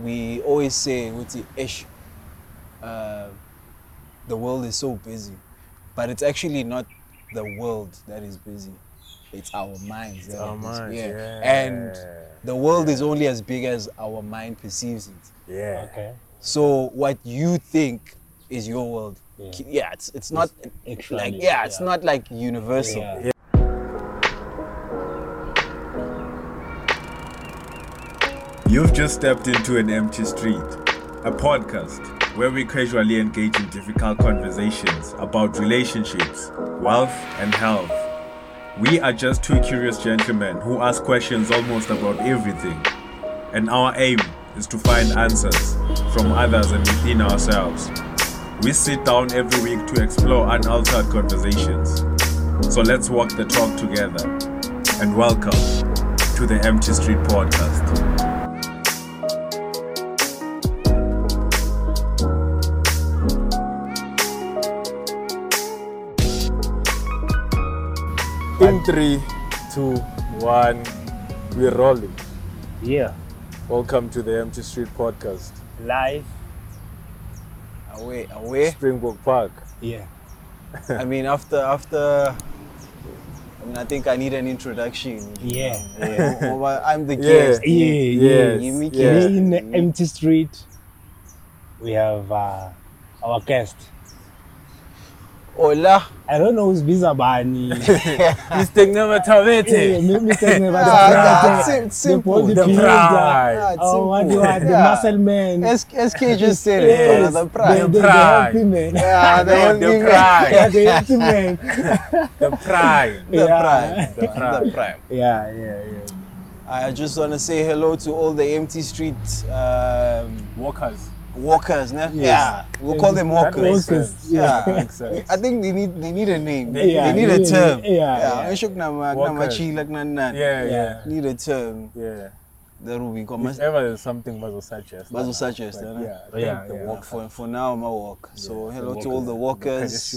we always say, the world is so busy, but it's actually not the world that is busy. It's our minds. It's our minds. Yeah. Yeah. And the world is only as big as our mind perceives it. Yeah. Okay. So what you think is your world. Yeah. It's not like it's not like universal. Yeah. Yeah. You've just stepped into An Empty Street, a podcast where we casually engage in difficult conversations about relationships, wealth, and health. We are just two curious gentlemen who ask questions almost about everything, and our aim is to find answers from others and within ourselves. We sit down every week to explore unaltered conversations. So let's walk the talk together, and welcome to the Empty Street Podcast. In 3, 2, 1, we're rolling. Yeah. Welcome to the Empty Street Podcast. Live. Away. Springbok Park. Yeah. I mean, I think I need an introduction. Yeah. I'm the guest. Yeah. In the Empty Street, we have our guest. Hola. I don't know who's Bizabani. Mr. Nceba Thabethe. Mr. Nceba Thabethe. It's simple. The muscle man. Es Kay just said it. The pride. The healthy man. Yeah, the healthy man. The pride. Yeah. I just want to say hello to all the Empty Street walkers. Walkers, yes. Yeah. We'll call them walkers. Yeah. I think they need a name. They need a term. Need a term. Yeah. That will be common. Whenever there's something Mazo suggest. Walk for now, my walk. Yeah. So hello to all the walkers.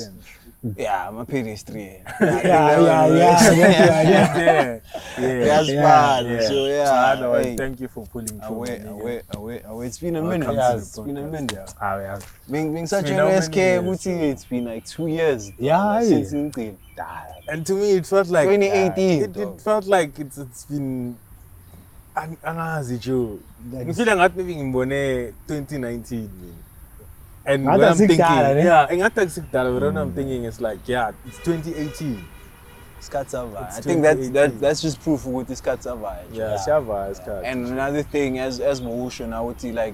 Yeah, I'm a pedestrian. Yeah. That's bad. Yeah. So thank you for pulling away. It's been a minute. Being such an SK, it's been like 2 years. Yeah. Since then. And to me, it felt like 2018. It felt like it's been. I feel like I'm living in 2019. And when I'm thinking, I'm thinking it's like, it's 2018. I think that's just proof with this Katsava. Yeah. And another thing, as Motion, I would say, like,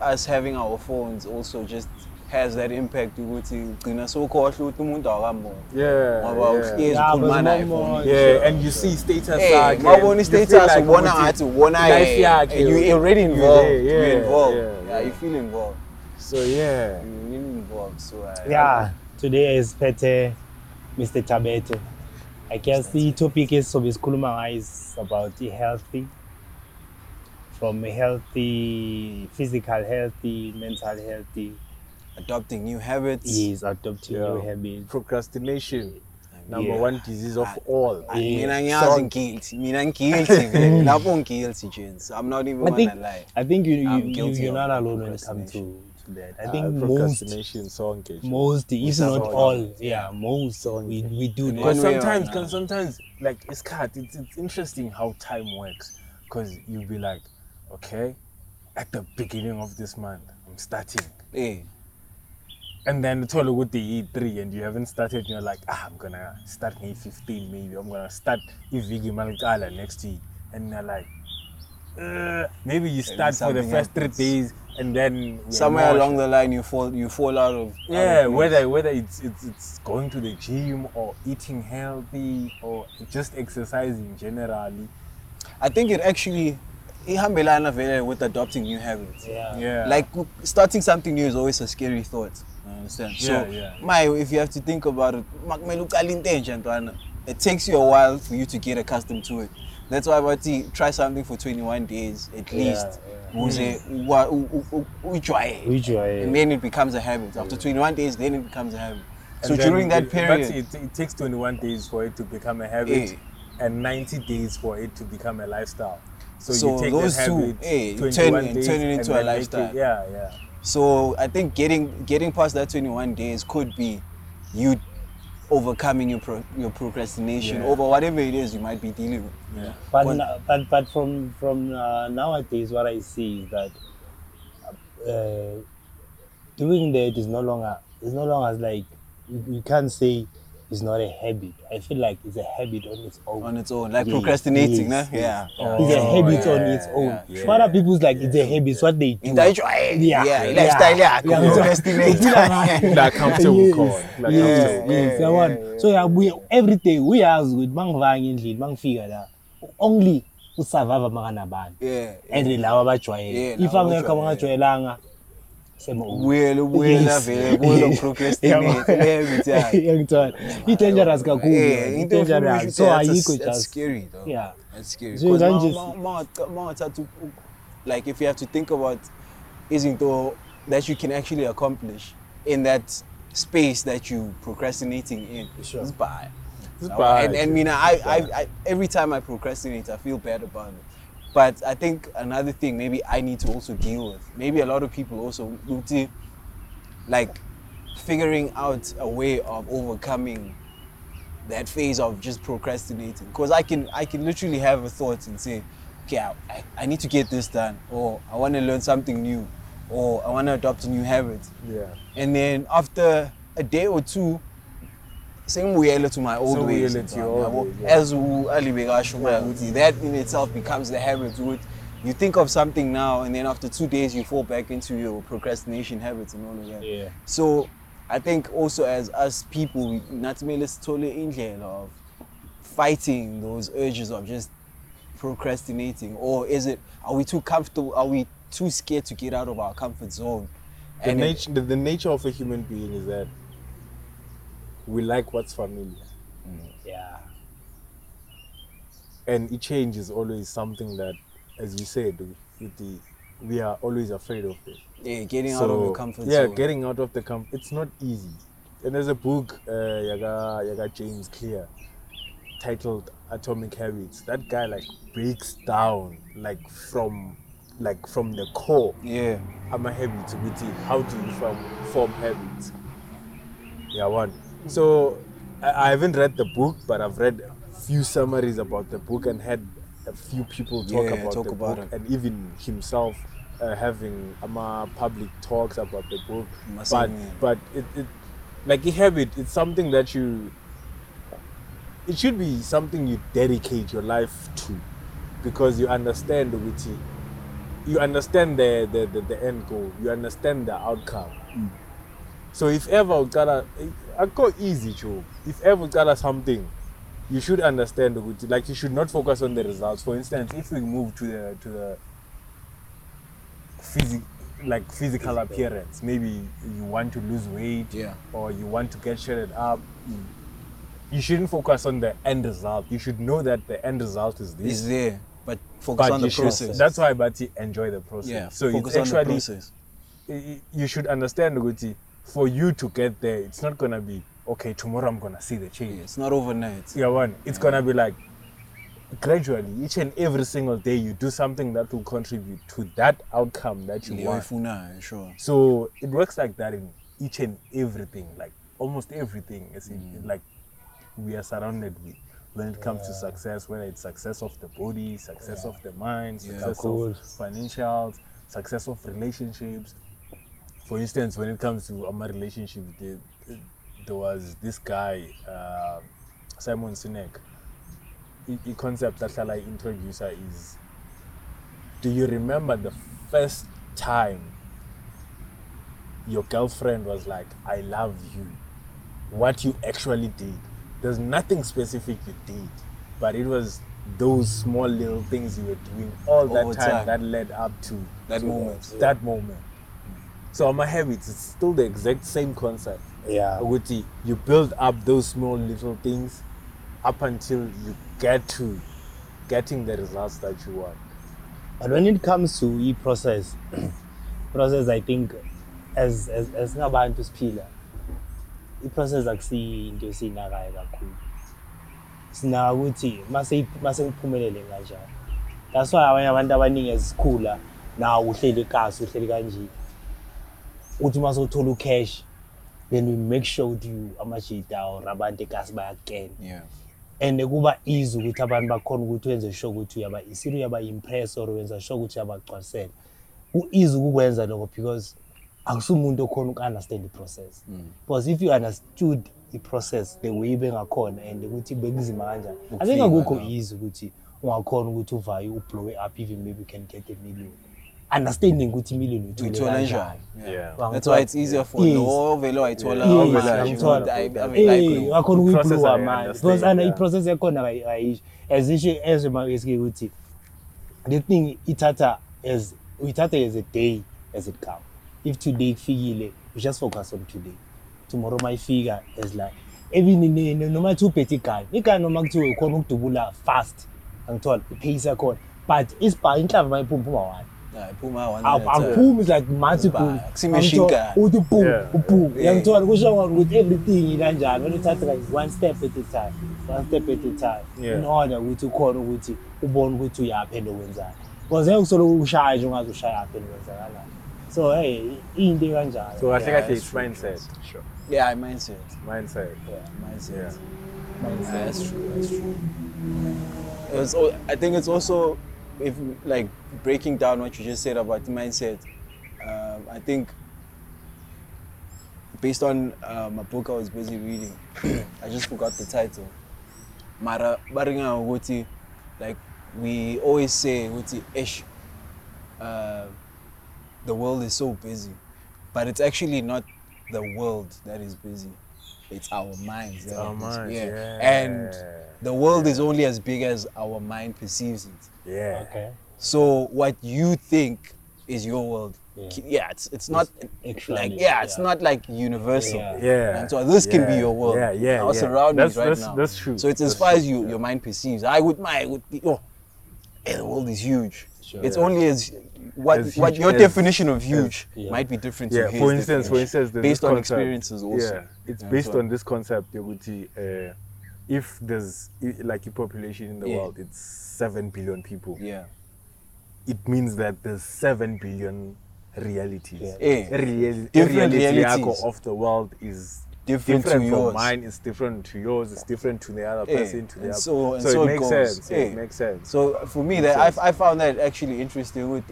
us having our phones also just has that impact. And you see status. You already involved. You feel involved. So today is Pete, Mr. Thabethe. I guess the topic is about the healthy, from healthy, physical healthy, mental healthy, adopting new habits. Yes, adopting new habits. Procrastination. Number one disease of all. I'm not even going to lie. I think you're not alone when it comes to that. I think procrastination, most, if not all, most we do. Because sometimes, like, it's interesting how time works. Because you'll be like, okay, at the beginning of this month, I'm starting. Hey. And then it's all good to eat 3 and you haven't started, and you're like, I'm going to start in 15 maybe. I'm going to start Ivigi Malikala next week. And you're like, maybe you start for the first 3 days and then... Somewhere along the line you fall out of... Yeah, whether it's going to the gym or eating healthy or just exercising generally. I think it actually... with adopting new habits. Yeah. Like, starting something new is always a scary thought. I understand. If you have to think about it, it takes you a while for you to get accustomed to it. That's why I try something for 21 days at least. And then it becomes a habit. After 21 days, then it becomes a habit. So during that period... It takes 21 days for it to become a habit and 90 days for it to become a lifestyle. So you take those that habit, you turn it into a lifestyle. Yeah, yeah. So I think getting past that 21 days could be you overcoming your procrastination over whatever it is you might be dealing with. Yeah. But from nowadays, what I see is that doing that is no longer like you can't say it's not a habit. I feel like it's a habit on its own. On its own, like procrastinating, yes. It's a habit on its own. Yeah. What are people's like? It's a habit. It's what they do. Lifestyle. Like comfortable call. So we every day we are with bang vangindli bang figure that only usurvive magana ban. Yeah. Every lawa ba joy. If I'm not coming out joy langa. That's scary. Because like if you have to think about isn't that you can actually accomplish in that space that you procrastinating in. Sure. It's bad. I mean, every time I procrastinate, I feel bad about it. But I think another thing maybe I need to also deal with, maybe a lot of people also like figuring out a way of overcoming that phase of just procrastinating. Because I can literally have a thought and say, okay, I need to get this done, or I want to learn something new, or I want to adopt a new habit. Yeah. And then after a day or two, same way to my old ways. As that in itself becomes the habit. You think of something now, and then after 2 days you fall back into your procrastination habits and all of that. Yeah. So I think also as us people, not me totally in of fighting those urges of just procrastinating, or are we too comfortable? Are we too scared to get out of our comfort zone? And the nature of a human being is that we like what's familiar. Mm. Yeah. And it changes always something that, as you said, we are always afraid of it. Yeah, getting out of your comfort zone. Yeah, getting out of the comfort. It's not easy. And there's a book, Yaga James Clear, titled Atomic Habits. That guy breaks down from the core. Yeah. I'm a habit. How do you form habits? Yeah, one. So, I haven't read the book, but I've read a few summaries about the book and had a few people talk about the book. And even himself having public talks about the book. But it like a habit, it's something that it should be something you dedicate your life to, because you understand the end goal, you understand the outcome. Mm. So if ever I go easy, Joe. If ever got something, you should understand. You should not focus on the results. For instance, if we move to the physical appearance, maybe you want to lose weight, or you want to get shredded up. Mm. You shouldn't focus on the end result. You should know that the end result is this. Is there, but focus on the process. That's why, Bati, enjoy the process. Yeah, so focus on the process. You should understand, Guti. For you to get there, it's not gonna be okay. Tomorrow I'm gonna see the change. Yeah, it's not overnight. Yeah, one. It's gonna be like gradually, each and every single day, you do something that will contribute to that outcome that you want. Sure. So it works like that in each and everything, like almost everything. Like we are surrounded with when it comes to success, whether it's success of the body, success of the mind, success of financials, success of relationships. For instance, when it comes to my relationship, there was this guy, Simon Sinek. The concept that I introduced is, do you remember the first time your girlfriend was like, I love you? What you actually did. There's nothing specific you did, but it was those small little things you were doing all that time that led up to that moment. That moment. So my habits, it's still the exact same concept. Yeah. You build up those small little things up until you get to getting the results that you want. But when it comes to e-process, I think as nabantu siphila, e-process akusiyo into esiyinakayo kakhulu. Sina ukuthi mase iphumelele kanjani. That's why abanye abantu abaningi esikhula na uhleli igazi uhleli kanje uthi mase uthola ucash then we make sure that you amajita or abantu igazi bayakena. Yeah. And kuba easy ukuthi abantu bakhona ukuthi wenze show ukuthi uyaba isiri yaba impress or wenza show ukuthi yabaqhwasela. Ku easy ukwenza lokho because akusumuntu okhona uku understand the process. Because if you understood the process the way bengakhona and ukuthi bekuzima kanjani. I think akukho easy ukuthi ungakhona ukuthi uvaye ublow up even maybe you can get a million. Understanding ukuthi million uthola kanjani. Yeah. That's why it's easier for no velo ayithola over I mean like akhona ukublow amandla. Because and the process yakhona ayisho as esike ukuthi the thing ithatha as uyithatha as a day as it comes. If today kufikile you just focus on today. Tomorrow my figure is like even in no matter 2 petty guy nika noma kuthiwe ukhona ukudubula fast angithola ipace yakho but isibhayi inhlamba mayiphuma one iphuma one akuphumi like multiple kusimeshinga uthi pum yangithola kusho ukuthi everything ikanjani wena uthatha like one step at a time in order ukuthi ukhona ukuthi ubone ukuthi uyaphe lo wenzani because ukusolo ushaya nje ungazoshaya aphe lo wenzakala. So hey, in the kanjani. So I think it's mindset. Sure. Yeah, mindset. Yeah, mindset. Yeah. Mindset. That's true. I think it's also if like breaking down what you just said about the mindset. I think based on a book I was busy reading, I just forgot the title. Mara baringa ukuthi like we always say ukuthi ish. The world is so busy, but it's actually not the world that is busy. It's our minds. It's our minds. Yeah. And the world is only as big as our mind perceives it. Yeah. Okay. So what you think is your world. Yeah. It's not like it's not like universal. Yeah. And so this can be your world. Yeah. Our surroundings right now. That's true. So it's as far as your mind perceives. The world is huge. Sure. It's only as what your definition of huge might be different to his. For instance, based on concept, experiences also. Yeah, it's based on this concept, if there's like a population in the world, it's 7 billion people. Yeah. It means that there's 7 billion realities. Yeah. Reality of the world is different from yours. Mine is different to yours. It's different to the other person. So it makes sense. It makes sense. So for me, I found that actually interesting.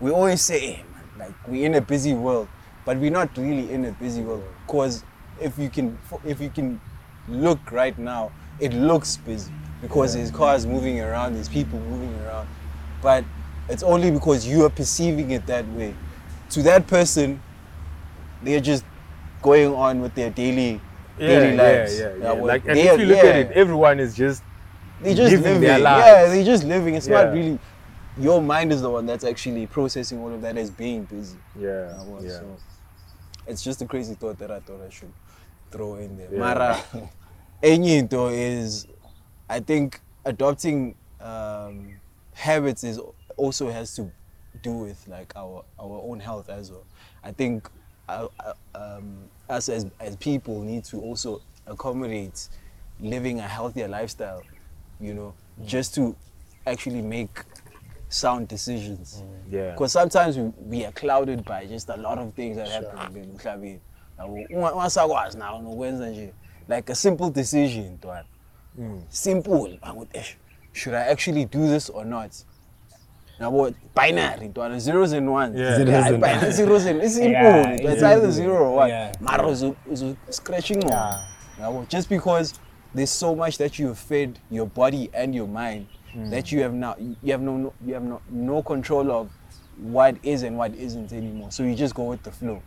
We always say, like we're in a busy world, but we're not really in a busy world. Because if you can look right now, it looks busy because there's cars moving around, there's people moving around, but it's only because you are perceiving it that way. To that person, they're just going on with their daily lives. Like, and if you look at it, everyone is just living their lives. Yeah, they're just living. It's not really, your mind is the one that's actually processing all of that as being busy. Yeah. So it's just a crazy thought that I thought I should throw in there. Yeah. Mara, enyinto is, I think adopting habits is also has to do with like our own health as well. I think us as people need to also accommodate living a healthier lifestyle, just to actually make sound decisions. Because sometimes we are clouded by just a lot of things that happen. Like a simple decision, simple. Should I actually do this or not? Now what binary? There are zeros and ones. Binary zeros and it's simple. It's either 0 or 1. Maro is scratching on. Now just because there's so much that you have fed your body and your mind that you have no control of what is and what isn't anymore. So you just go with the flow.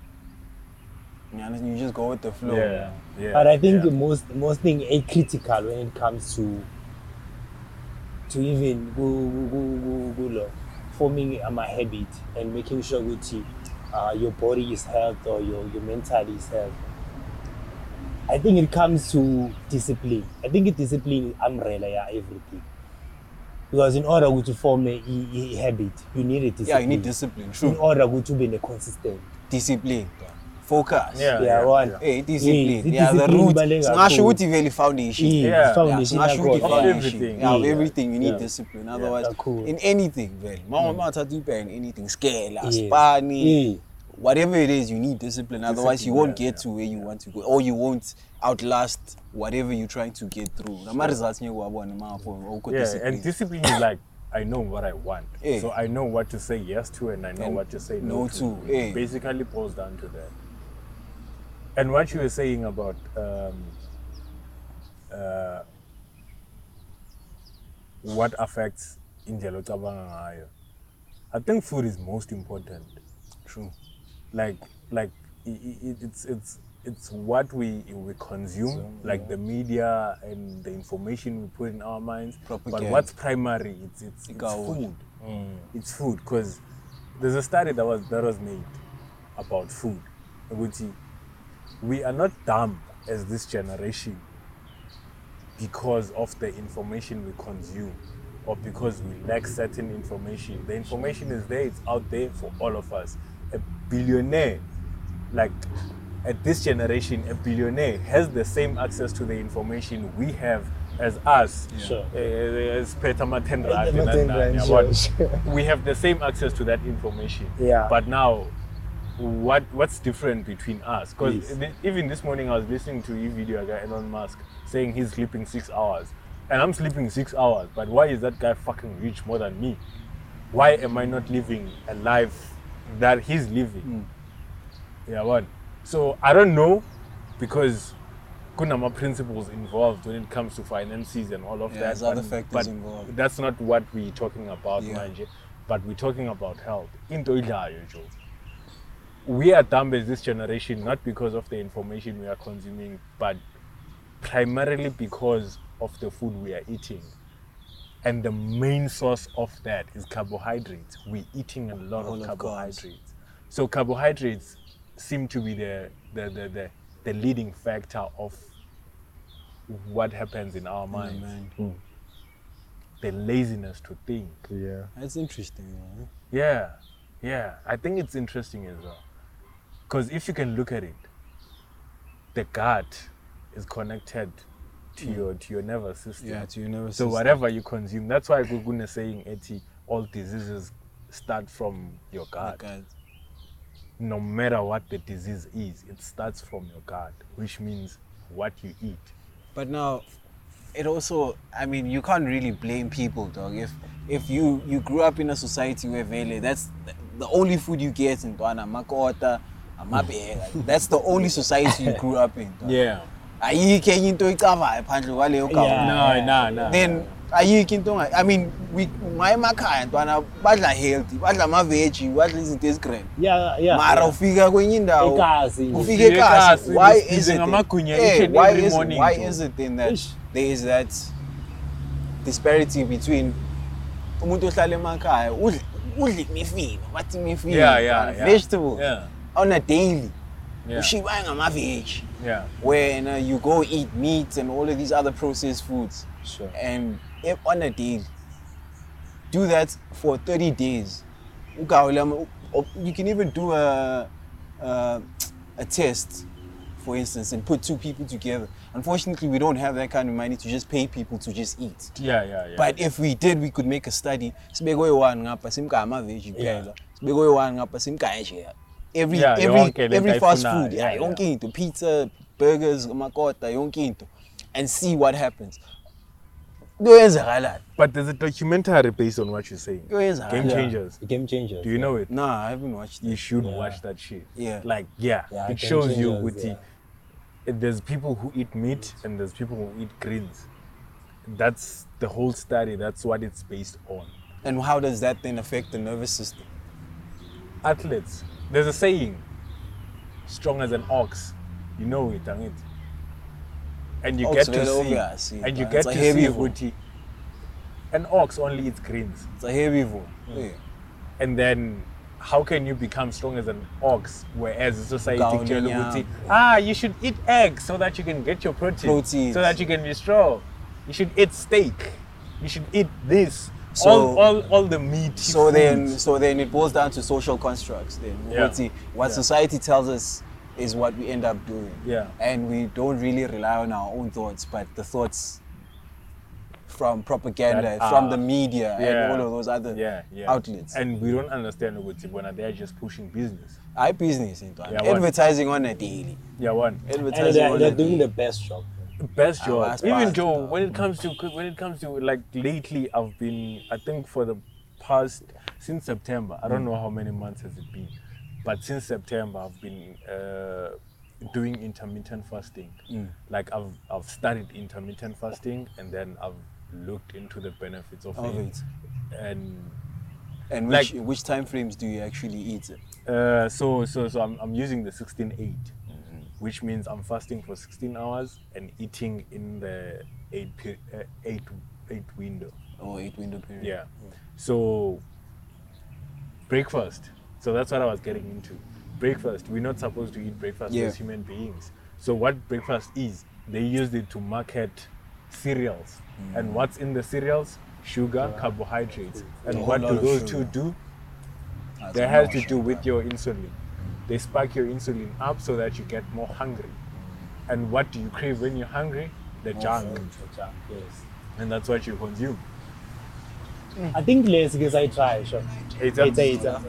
You just go with the flow. Yeah. Yeah. But I think the most thing is critical when it comes to even go forming my habit and making sure that your body is healthy or your mentality is healthy. I think it comes to discipline. I think discipline is umbrella everything. Because in order to form a habit, you need a discipline. Yeah, you need discipline. True. In order to be consistent. Discipline. focus. Yeah, yeah, one. Yeah. Hey, discipline. Yeah, the root. Smash would really foundation. Yeah, foundation. Smash would everything. Yeah, everything you need discipline. Otherwise, in anything, very. Mama to do in anything, scale, spanning, whatever it is, you need discipline. Otherwise, you won't get to where you want to go, or you won't outlast whatever you're trying to get through. Yeah, and discipline is like, I know what I want, so I know what to say yes to, and I know what to say no to. It basically boils down to that. And what you were saying about what affects indlela ocabanga ngayo, I think food is most important. True. Like it's what we consume, the media and the information we put in our minds. Propaganda. But what's primary? It's food. Mm. It's food, because there's a study that was made about food. We are not dumb as this generation because of the information we consume, or because we lack certain information. The information is there; it's out there for all of us. A billionaire, at this generation, a billionaire has the same access to the information we have as us. Yeah. Sure. As Peter Matendra, we have the same access to that information. Yeah. But now, what's different between us? Because even this morning, I was listening to a video guy Elon Musk saying he's sleeping 6 hours, and I'm sleeping 6 hours. But why is that guy fucking rich more than me? Why am I not living a life that he's living? Mm. Yeah. What? So I don't know, because kunama principles involved when it comes to finances and all of that. There's other factors involved. That's not what we're talking about, manje. But we're talking about health. We are dumb as this generation, not because of the information we are consuming, but primarily because of the food we are eating. And the main source of that is carbohydrates. We're eating a lot of carbohydrates. So carbohydrates seem to be the leading factor of what happens in our minds. Mm. The laziness to think. Yeah. That's interesting. Huh? Yeah. I think it's interesting as well. Because if you can look at it, the gut is connected to your nervous system. Yeah, to your nervous system. So whatever you consume, that's why Guguna is saying, Eti, all diseases start from your gut. No matter what the disease is, it starts from your gut, which means what you eat. But now, it also, I mean, you can't really blame people, dog. If you grew up in a society where vele, that's the only food you get in Ghana, makota, amabe, that's the only society you grew up in, dog. Yeah. No. Then, I mean, we my makai and wana badla healthy, badla ma veggie, what is it is grand. Yeah. Mara figure going in there. Why is it then that there is that disparity between umuntu ohlala emakhaya udla imifino, bathi imifino, vegetables on a daily. Yeah. When you go eat meat and all of these other processed foods. Sure. And on a daily, do that for 30 days. You can even do a test, for instance, and put two people together. Unfortunately, we don't have that kind of money to just pay people to just eat. Yeah. But if we did, we could make a study. Every fast food, yonke into pizza, burgers, makota, yonke into, and see what happens. But there's a documentary based on what you're saying. Game Changers. Do you know it? No, I haven't watched it. You should watch that shit. Yeah. It shows you with there's people who eat meat and there's people who eat greens. That's the whole study. That's what it's based on. And how does that then affect the nervous system? Athletes. There's a saying, strong as an ox. You know it, ain't it? And you ox get to see, and you get to see Uti. An ox only eats greens. It's a herbivore. Yeah. And then, how can you become strong as an ox, whereas society you should eat eggs so that you can get your protein, so that you can be strong. You should eat steak. You should eat this. So, all the meat. So then it boils down to social constructs. Then what society tells us is what we end up doing. Yeah. And we don't really rely on our own thoughts, but the thoughts from propaganda, from the media, yeah, and all of those other outlets. And we don't understand when they're just pushing business. I business into advertising on a daily. Yeah, one. Advertising and they're doing the best job. Best job. Even though when it comes to like lately, I've been, I think for the past, since September, I don't know how many months has it been, but since September I've been doing intermittent fasting. Like I've studied intermittent fasting, and then I've looked into the benefits of it. And which time frames do you actually eat it? So I'm using the 16-8. Which means I'm fasting for 16 hours and eating in the eight window. Oh, 8 window period. Yeah. So breakfast. So that's what I was getting into. Breakfast. We're not supposed to eat breakfast as human beings. So what breakfast is, they used it to market cereals. And what's in the cereals? Sugar, carbohydrates. And what do those two do? They have to do with your insulin. They spike your insulin up so that you get more hungry. And what do you crave when you're hungry? The junk. And that's what you consume. I think let's get I try. I think I try. So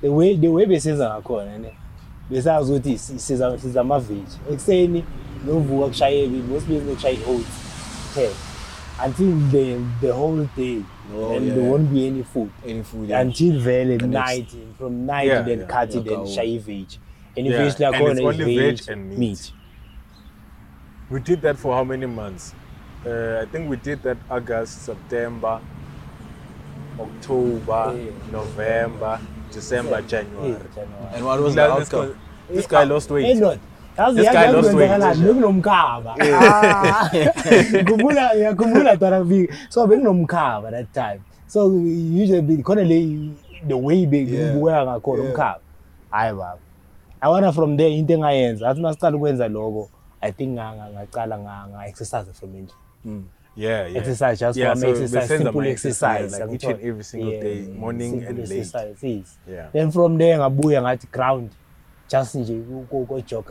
the way bases are called, besides what is a mavage. Except no work shy, most people try oats. Until the whole day, there won't be any food. Until very night, from night then cut it and shy veg. And if it's like only veg and meat. We did that for how many months? I think we did that August, September, October, November, December, January. And what was the outcome? This guy lost weight. This guy lost weight. So we didn't have that time. So we usually the way big I wanna from there into my hands. I start going the logo. I think I exercise from it. Exercise just exercise, simple exercise. Like each and every single day, morning and late. Then from there I ground. Just go jog.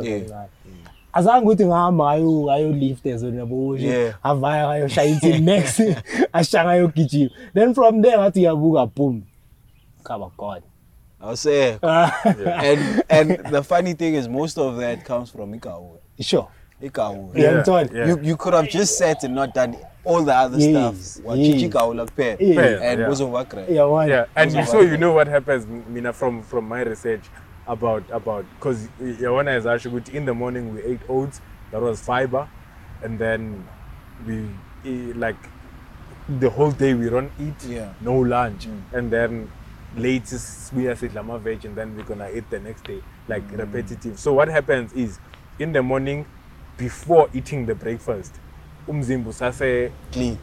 As I'm going to I lift as well. I shine till next. I shine kitchen. Then from there I to Yabuga boom. Come God. I'll say. And the funny thing is most of that comes from Ikawu. Sure. Ikawu. Yeah. You could have just sat and not done all the other stuff. And was overcrowded. And so you know what happens, Mina, from my research. About because Yawana is actually good. In the morning we ate oats, that was fiber, and then we eat, like the whole day we don't eat, no lunch, and then late we are sit lama veg, and then we're gonna eat the next day, like repetitive. So what happens is in the morning before eating the breakfast, umzimbu sase clean.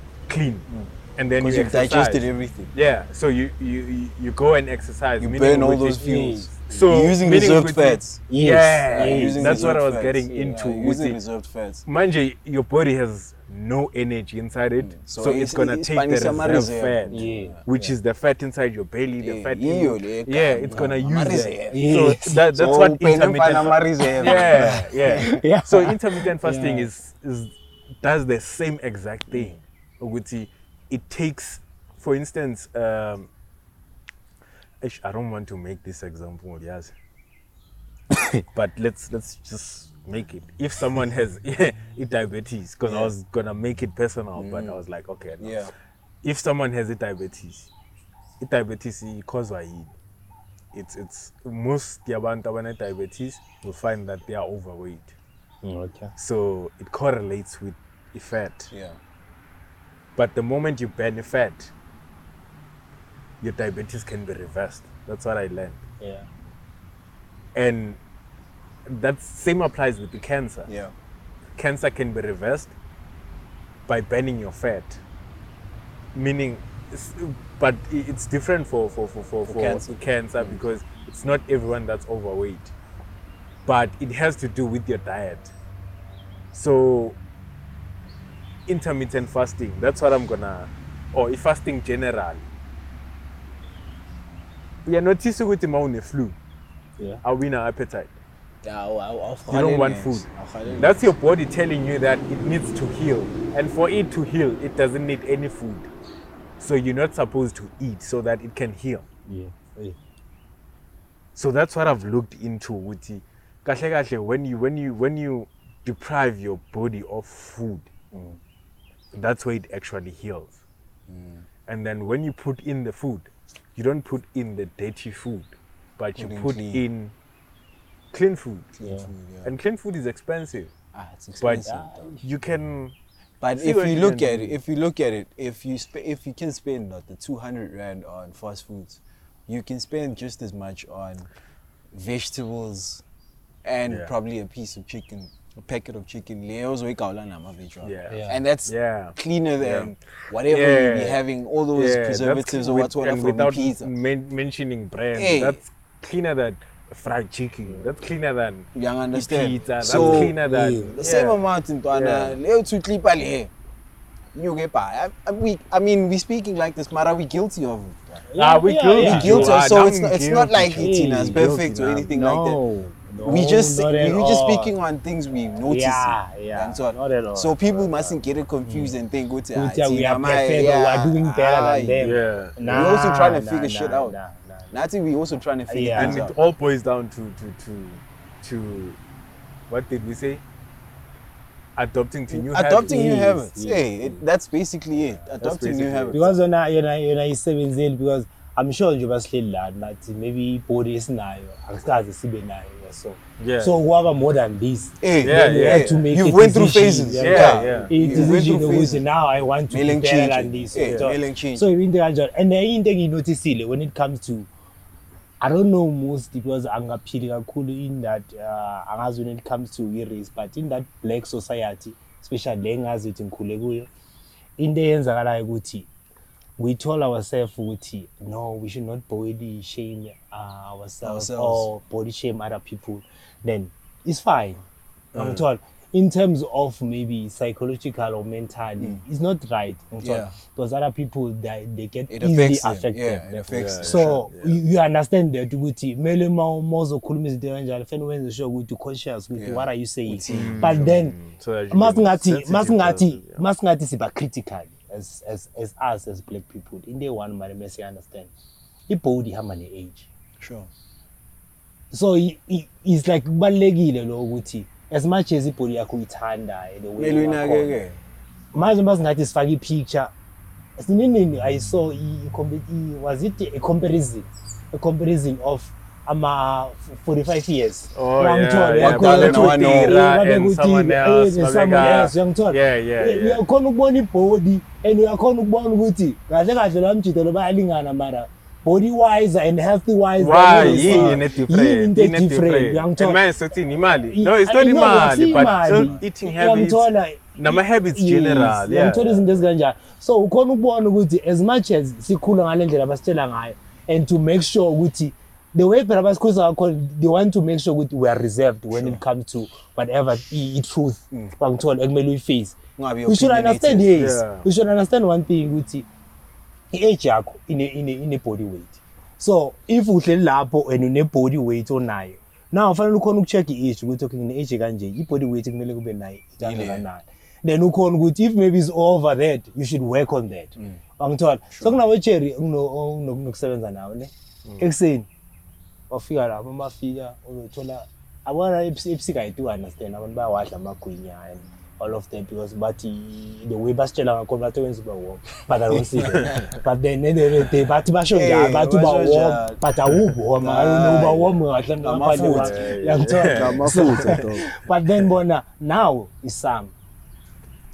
And then you digested everything. Yeah, so you go and exercise. You burn all those fuels. So you're using reserved fats. That's what I was getting into. Using reserved fats. Manje, your body has no energy inside it, so it's gonna take the reserve fat, which is the fat inside your belly, the fat. It's gonna use it. So that's what intermittent. So intermittent fasting does the same exact thing. It takes, for instance, I don't want to make this example, but let's just make it. If someone has diabetes, because I was gonna make it personal, but I was like, okay, no. If someone has diabetes is caused by it. It's most abantu when diabetes will find that they are overweight. So it correlates with fat. But the moment you burn fat, your diabetes can be reversed. That's what I learned. And that same applies with the cancer. Cancer can be reversed by burning your fat. Meaning, but it's different for cancer because it's not everyone that's overweight. But it has to do with your diet. So intermittent fasting, that's what I'm gonna, or fasting general, uyanothisa ukuthi mawune flu, awina appetite. You don't want food. That's your body telling you that it needs to heal. And for it to heal, it doesn't need any food. So you're not supposed to eat so that it can heal. Yeah. So that's what I've looked into, Wuti. When you deprive your body of food, that's where it actually heals. And then when you put in the food, you don't put in the dirty food, but you put in clean food. And clean food is expensive. It's expensive. But you can. But if you can spend not the 200 rand on fast foods, you can spend just as much on vegetables and probably a piece of chicken, a packet of chicken. And that's cleaner than whatever you'll be having, all those preservatives or whatsoever from the pizza. Without mentioning brands, that's cleaner than fried chicken, that's cleaner than pizza, that's cleaner than... The same amount in Tuana, I mean, we're speaking like this, but are we guilty of it? We're guilty. So it's not like eating as perfect or anything like that. No, we're just speaking on things we notice. And so on. Not at all. So people mustn't get it confused and think, go to IT, we are perfect, we're doing better than them. We're also trying to figure shit out. I think we're also trying to figure things out. And it all boils down to what did we say? Adopting new habits. That's basically it. Adopting new habits. Because because I'm sure you must say that maybe body is now, so. So whoever more than this, you have to make you went through phases. Now I want to be better than this. So in the and anything you notice when it comes to, I don't know most because I'm appealing cool in that as when it comes to race, but in that black society, especially as it in Kulegu, in the ends are we told ourselves, no, we should not body shame ourselves or body shame other people. Then it's fine. I'm told in terms of maybe psychological or mental, it's not right. I'm told because other people they get it easily affected. You understand that. Conscious with what are you saying? But then, must not is about critical. As us as black people, in day one, my message understand. It body have an age. Sure. So it's like balegi le as much as it body akuitanda in the way. Imagine that is faggy picture. I saw a comparison of 45 years. Someone else. You are born body, and you are born with it. Body wise and healthy wise. Why? You need to pray. No, it's not imali, but eating habits. My habits general. So you are born with it as much as you can, and to make sure with it. The way they want to make sure we are reserved when it comes to whatever truth we face. We should understand this. We should understand one thing with age in a body weight. So if we say lapo and in a body weight or nine. Now if you can check the age, we're talking in age again, body weight nine. Then you can go if maybe it's over that, you should work on that. I'm told. So now we cherry no 7 hour. Excellent. Or figure out my figure or tola. I want to I do understand. I want to buy what I'm and all of them because but the way Bastella are converted but I don't see them. But then they but I won't I don't know about one. But then Bona now is Sam.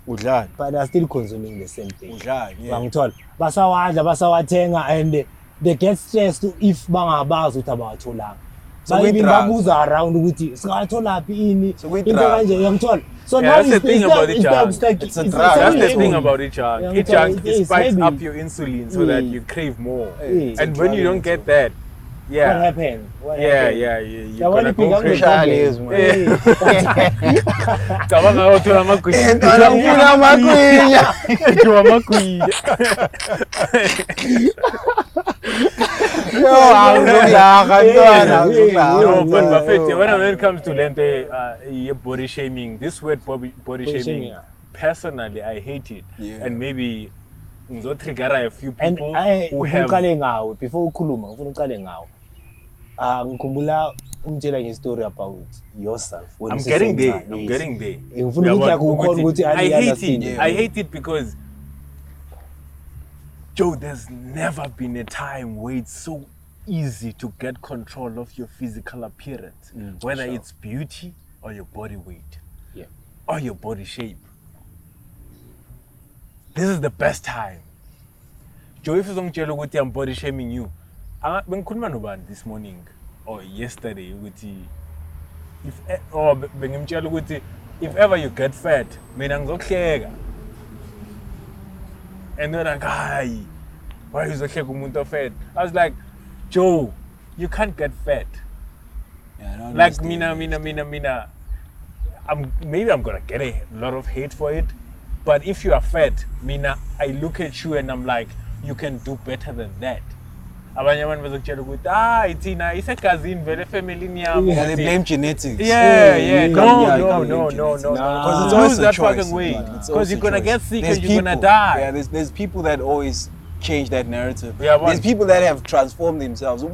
But they're still consuming the same thing. I'm told. Basawa Tenga and they get stressed if banga bars with about too long. So we baboos are around with it. So I told her in young tall. So now that's the thing about it. It's a drug. That's the thing about it. It spikes up your insulin so that you crave more. And when you don't get that, yeah. What happened? What happened? Yeah, yeah. You're going to go crazy. No, but when it comes to lente, body shaming, this word body shaming, personally, I hate it. Yeah. And maybe a few people who have... Before Kuluma, I'm telling a story about yourself. I'm getting there. I'm getting there. I hate it because, Joe, there's never been a time where it's so easy to get control of your physical appearance, whether it's beauty or your body weight or your body shape. This is the best time. Joe, if I'm body shaming you, when Kunmanoban this morning or yesterday, if ever you get fat, and they're like, hi, why is the Kekumunta fat? I was like, Joe, you can't get fat. Yeah, like, mina. Maybe I'm gonna get a lot of hate for it. But if you are fat, mina, I look at you and I'm like, you can do better than that. It's a cousin, very family. They blame genetics. Yeah. No. Because it's always that fucking way. Because you're gonna get sick and you're gonna die. Yeah, there's people that always change that narrative. There's people that have transformed themselves. No,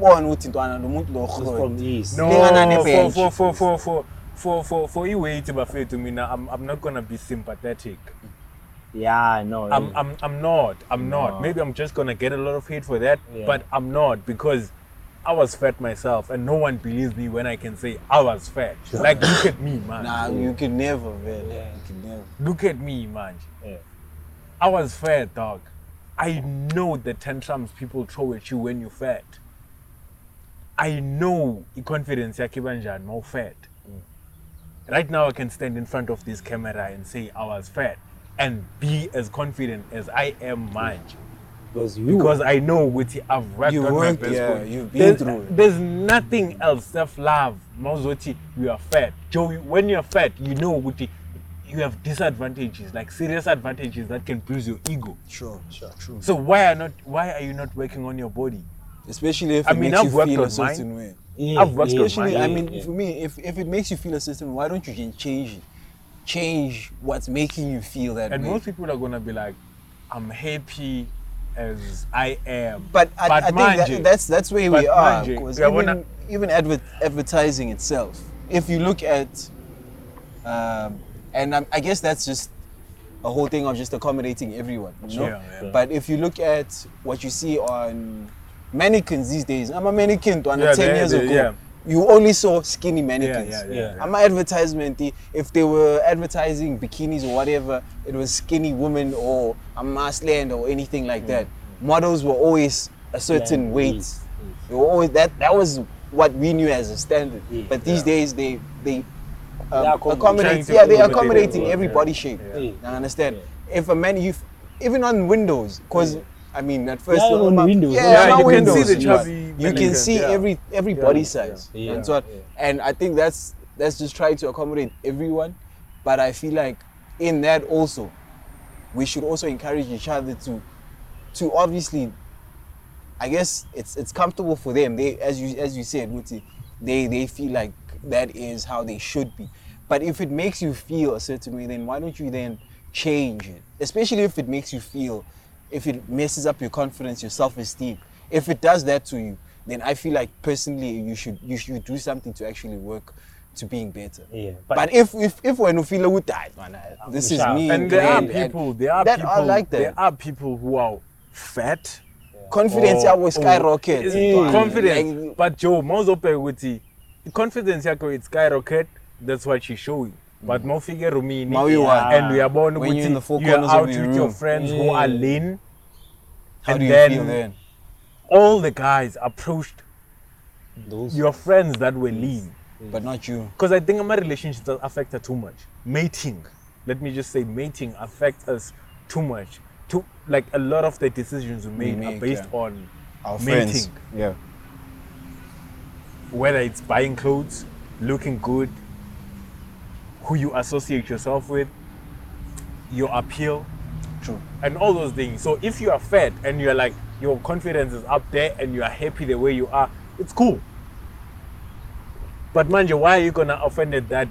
for you, wait to be to me now. I'm not gonna be sympathetic. Yeah, no. I'm not. Maybe I'm just gonna get a lot of hate for that, but I'm not, because I was fat myself, and no one believes me when I can say I was fat. Like, look at me, man. Nah, you could never, man. Yeah, you could never. Look at me, man. Yeah. I was fat, dog. I know the tantrums people throw at you when you're fat. I know the confidence yakibanja no fat. Right now, I can stand in front of this camera and say I was fat and be as confident as I am, man. Because I know with I've worked on my best foot. You've been through it. There's nothing else, self-love. Mozoti, you are fat. Joey, when you're fat, you know with you have disadvantages, like serious advantages that can bruise your ego. Sure. So why are you not working on your body? Especially if it makes you feel a certain way. For me, if it makes you feel a certain way, why don't you change it? Change what's making you feel that way. And most people are going to be like, I'm happy as I am. But I think that's where we are. Even advertising itself. If you look at, and I guess that's just a whole thing of just accommodating everyone. You know? Yeah. But if you look at what you see on mannequins these days, I'm a mannequin 10 years ago. Yeah. You only saw skinny mannequins. Yeah. I'm an advertisement. If they were advertising bikinis or whatever, it was skinny women or a massland or anything like that. Models were always a certain weight. They were always that was what we knew as a standard. But these days they're accommodating every body shape. I understand. If a man, even on windows, because. I mean, at first, you can see every body size, and so on. And I think that's just trying to accommodate everyone. But I feel like in that also, we should also encourage each other to obviously, I guess it's comfortable for them. They, as you said, Muti, they feel like that is how they should be. But if it makes you feel a certain way, then why don't you then change it? Especially if it makes you feel. If it messes up your confidence, your self-esteem, if it does that to you, then I feel like personally you should do something to actually work to being better. Yeah. But if when you feel like that, man, this is me. And there are people who are fat. Yeah. Confidence always skyrockets. Confidence. Like, but Joe, most of the confidence it skyrocket. That's what she's showing. But more figure and we are born when you're in the four corners out of your with room. Your friends who are lean. How do you feel then? All the guys approached your friends that were lean. But not you. Because I think my relationships affect us too much. Mating. Let me just say mating affects us too much. Like a lot of the decisions we make are based on our mating. Friends. Yeah. whether it's buying clothes, looking good, who you associate yourself with, your appeal, true, and all those things. So if you are fed and you're like, your confidence is up there and you are happy the way you are, it's cool. But manje, why are you gonna offended that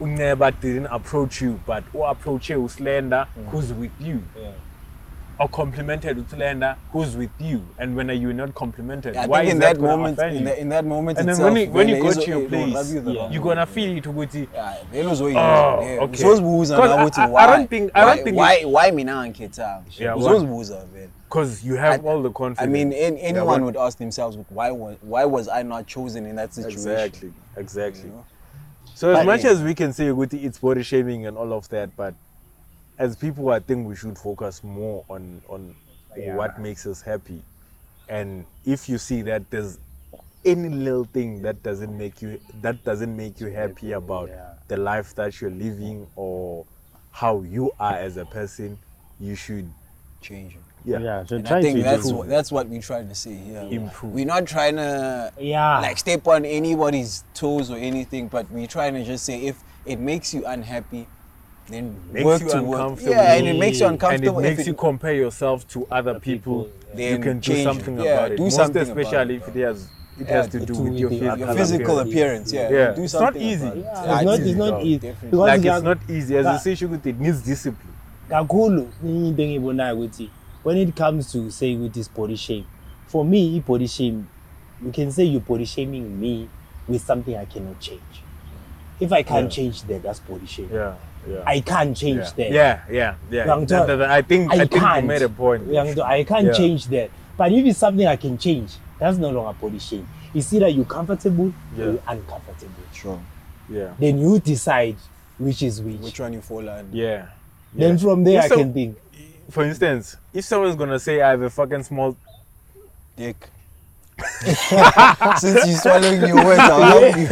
Nceba didn't approach you, but who approached you slander, who's with you? Yeah. Or complimented with slander, who's with you? And when are you not complimented? Yeah, why is that moment, in that moment and itself, then when you go to your place, you're gonna feel it. I don't think because you have all the confidence. I mean, anyone would ask themselves, why was I not chosen in that situation? Exactly. You know? So as much as we can say it's body shaming and all of that, but as people, I think we should focus more on what makes us happy. And if you see that there's any little thing that doesn't make you happy about the life that you're living or how you are as a person, you should change it. So I think that's what we're trying to say here. Improve. We're not trying to step on anybody's toes or anything, but we're trying to just say if it makes you unhappy, then work towards it. Yeah, and it makes you uncomfortable. And it makes you compare yourself to other people. Then you can do something about it. Most especially if it has to do with your physical appearance. It's not easy. It's not easy. Like it's not easy. As you say, it needs discipline. When it comes to, say, with this body shame, for me, body shame, you can say you're body shaming me with something I cannot change. If I can't change that, that's body shame. Yeah. I can't change that. I think you made a point. I can't change that. But if it's something I can change, that's no longer body shame. It's either you're comfortable or you're uncomfortable. Sure. Yeah. Then you decide which is which. Which one you fall on. Yeah. Then from there, I can think. For instance, if someone's gonna say I have a fucking small dick, since you're swallowing your words, I'll love you.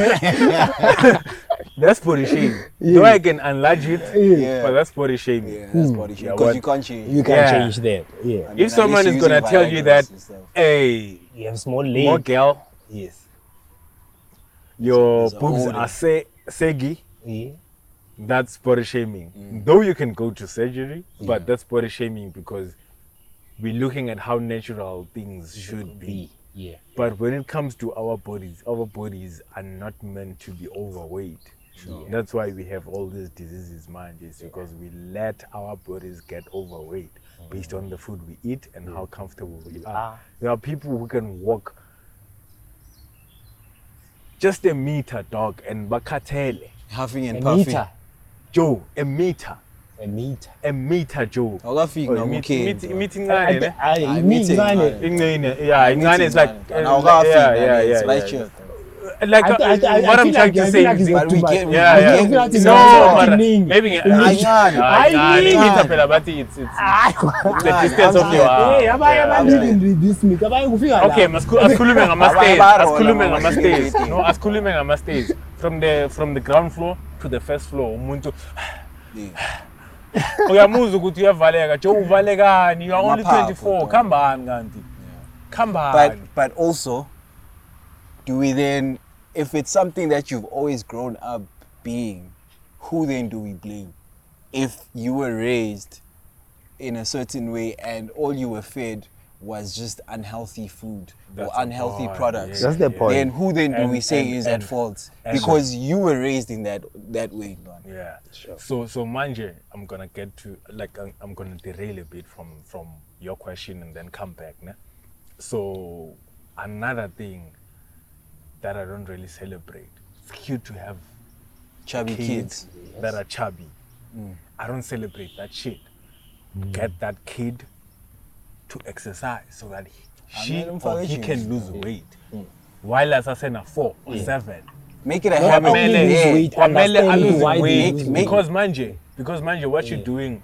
That's body shame. Though I can enlarge it, but that's body shame. Yeah, that's body shame. Because you can't change. You can't change that. Yeah. I mean, if someone is gonna tell you that, hey, you have small legs, more girl, your boobs are saggy. Yeah. That's body shaming. Though you can go to surgery, but that's body shaming because we're looking at how natural things should be. Yeah. But when it comes to our bodies are not meant to be overweight. Sure. Yeah. That's why we have all these diseases, man, because we let our bodies get overweight based on the food we eat and how comfortable we are. There are people who can walk just a meter, dog, and bakatele. Huffing and puffing. Joe, a meter, Joe. I mean, from the ground floor to the first floor, you are only 24. Come on, Gandhi. Come on. But also, do we then, if it's something that you've always grown up being, who then do we blame? If you were raised in a certain way and all you were fed was just unhealthy food or unhealthy products, that's the point. Then who then do we say is at fault? Because you were raised in that way. Yeah, sure. So manje, I'm gonna get to I'm gonna derail a bit from your question and then come back. Né? So another thing that I don't really celebrate. It's cute to have chubby kids that are chubby. I don't celebrate that shit. Get that kid to exercise so that he can lose weight. While as I said, 4 or 7. Make it a habit. Because manje, what you're doing,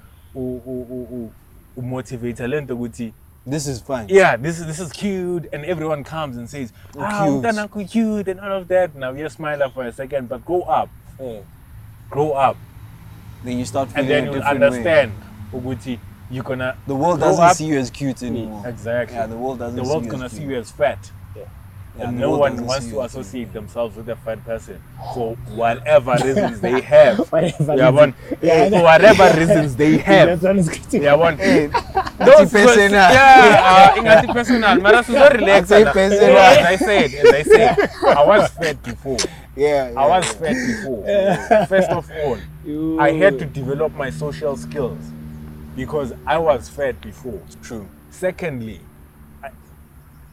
motivate talent. This is fun. Yeah, this is cute, and everyone comes and says, cute and all of that. Now you're smiling for a second, but grow up. Grow up. Then you start feeling different. And then you understand, Uguti, you're gonna. The world doesn't see you as cute anymore. Exactly. Yeah, the world doesn't see you as fat. Yeah, and no one wants to associate themselves with a third person for whatever reasons they have. Anti-personal. Man, so relaxed. As I said, I was fed before. First of all, I had to develop my social skills because I was fed before. True. Secondly,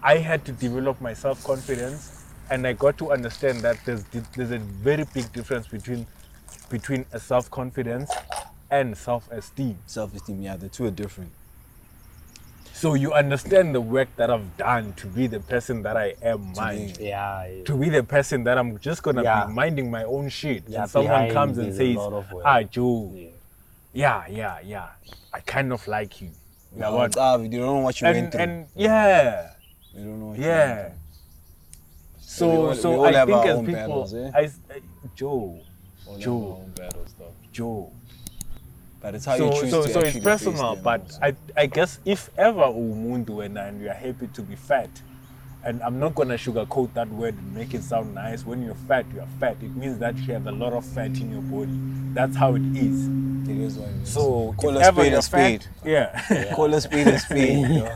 I had to develop my self-confidence, and I got to understand that there's a very big difference between a self-confidence and self-esteem. Self-esteem, yeah, the two are different. So you understand the work that I've done to be the person that I am, to be the person that I'm just gonna be minding my own shit. Yeah, and someone comes and says, Joe, I kind of like you. Yeah, what? You don't know what you went through. We don't know. Yeah. So I think as people, battles, eh? Joe. But it's how you choose to. So it's personal. But also. I guess if ever umuntu and you are happy to be fat, and I'm not gonna sugarcoat that word and make it sound nice. When you're fat. It means that you have a lot of fat in your body. That's how it is. It is what it is. So call a spade a spade. Yeah. Call a spade a spade.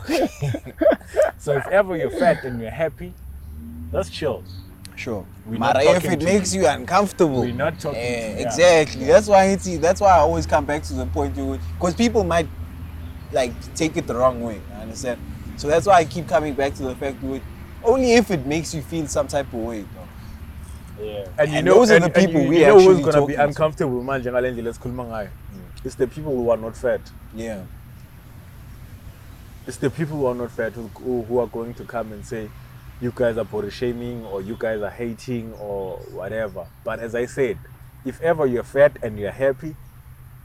So if ever you're fat and you're happy, that's chill. Sure. But if it makes you uncomfortable, we're not talking to you. Exactly. Yeah. That's why I always come back to the point, because people might take it the wrong way. I understand. So that's why I keep coming back to the fact that only if it makes you feel some type of way. Yeah. And those are the people we actually talking to. You know who's gonna be uncomfortable, man? It's the people who are not fat. Yeah. It's the people who are not fat who are going to come and say, you guys are body shaming or you guys are hating or whatever. But as I said, if ever you're fat and you're happy,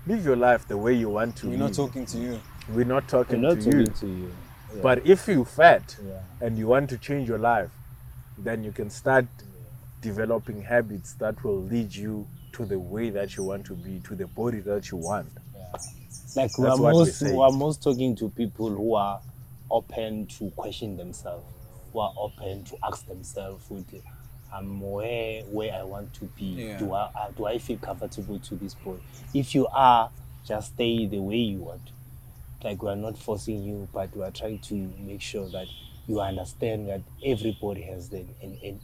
live your life the way you want to. We're not talking to you. We're not talking to you. Yeah. But if you're fat and you want to change your life, then you can start developing habits that will lead you to the way that you want to be, to the body that you want. We're most talking to people who are open to question themselves, who are open to ask themselves, where I want to be. Yeah. Do I feel comfortable to this point? If you are, just stay the way you want. We are not forcing you, but we are trying to make sure that you understand that everybody has an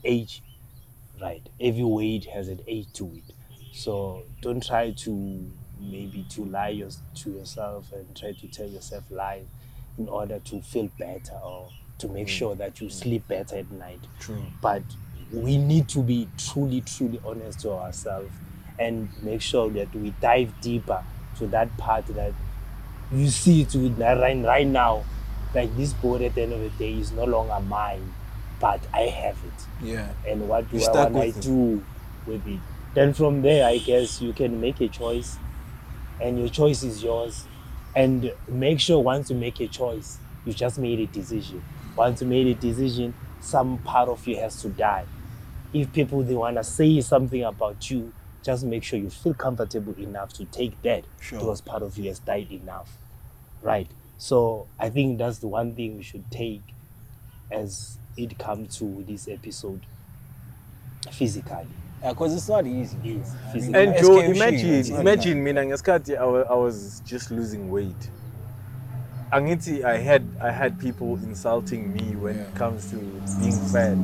age, right? Every weight has an age to it. So don't try to lie to yourself and try to tell yourself lies in order to feel better or to make sure that you sleep better at night. True. But we need to be truly, truly honest to ourselves and make sure that we dive deeper to that part that you see it with right now. This body at the end of the day is no longer mine, but I have it. Yeah. And what do I do with it? Then from there, I guess you can make a choice. And your choice is yours. And make sure once you make a choice, you just made a decision. Once you made a decision, some part of you has to die. If people, they want to say something about you, just make sure you feel comfortable enough to take that. Sure. Because part of you has died enough, right? So I think that's the one thing we should take as it comes to this episode physically. Because it's not easy. And Joe, imagine me. I was just losing weight. I had people insulting me when it comes to being fat.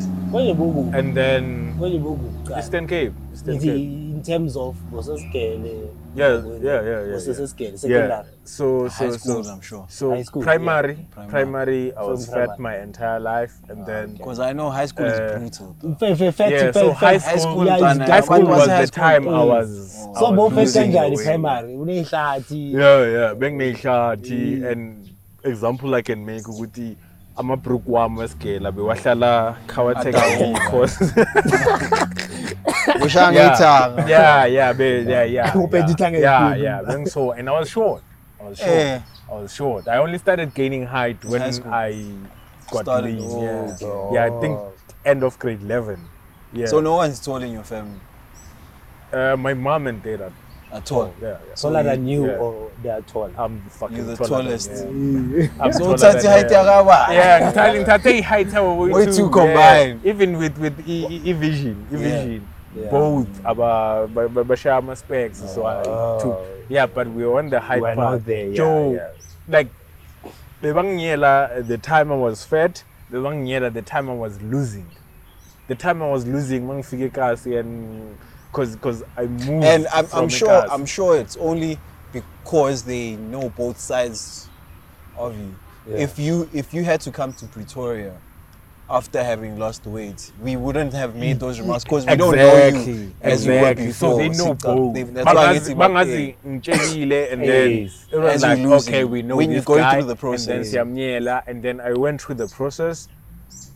And then Eastern Cape. In terms of secondary. So high school, primary. I was fat my entire life, and then because I know high school is brutal. High school was the time I was. So both secondary, primary. And example I can make with the. I'm a broke warmer scale. I be washala kawateka course. So and I was short. I only started gaining height when I got lean. I think end of grade 11. Yeah. So no one's tall in your family. My mom and dad are at all. Yeah, yeah. Taller than you, or they are tall. I'm fucking the tallest. I'm taller than you. Yeah, height we two combined. Even with e vision. Yeah. Both about Bashama specs, so yeah, but we were on the high part. There, Joe, like the one year at the time I was fat, the one year at the time I was losing. The time I was losing, and because I moved. And I'm sure it's only because they know both sides of you. Yeah. If you had to come to Pretoria after having lost weight, we wouldn't have made those remarks because we don't know you as you were before. So they know both. That's why I'm okay, we know when you're going through the process. And then I went through the process,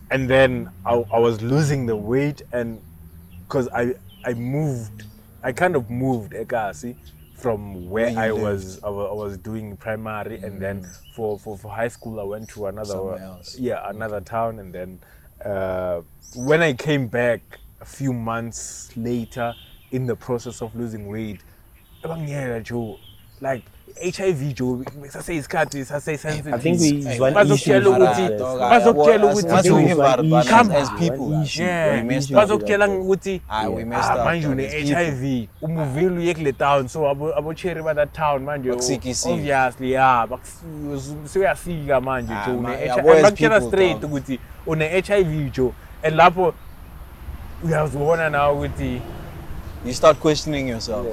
and then I was losing the weight, and because I kind of moved Ekasi from where I was doing primary, and then for high school I went to another town, and then when I came back a few months later in the process of losing weight, like HIV Joe, I think we come as people. Yeah, we messed up. HIV, umuvelu town, so abo cherry about that town, man. Obviously, yeah, but so we are seeing a man. Straight on the HIV Joe, and lapo we have one now with the. You start questioning yourself.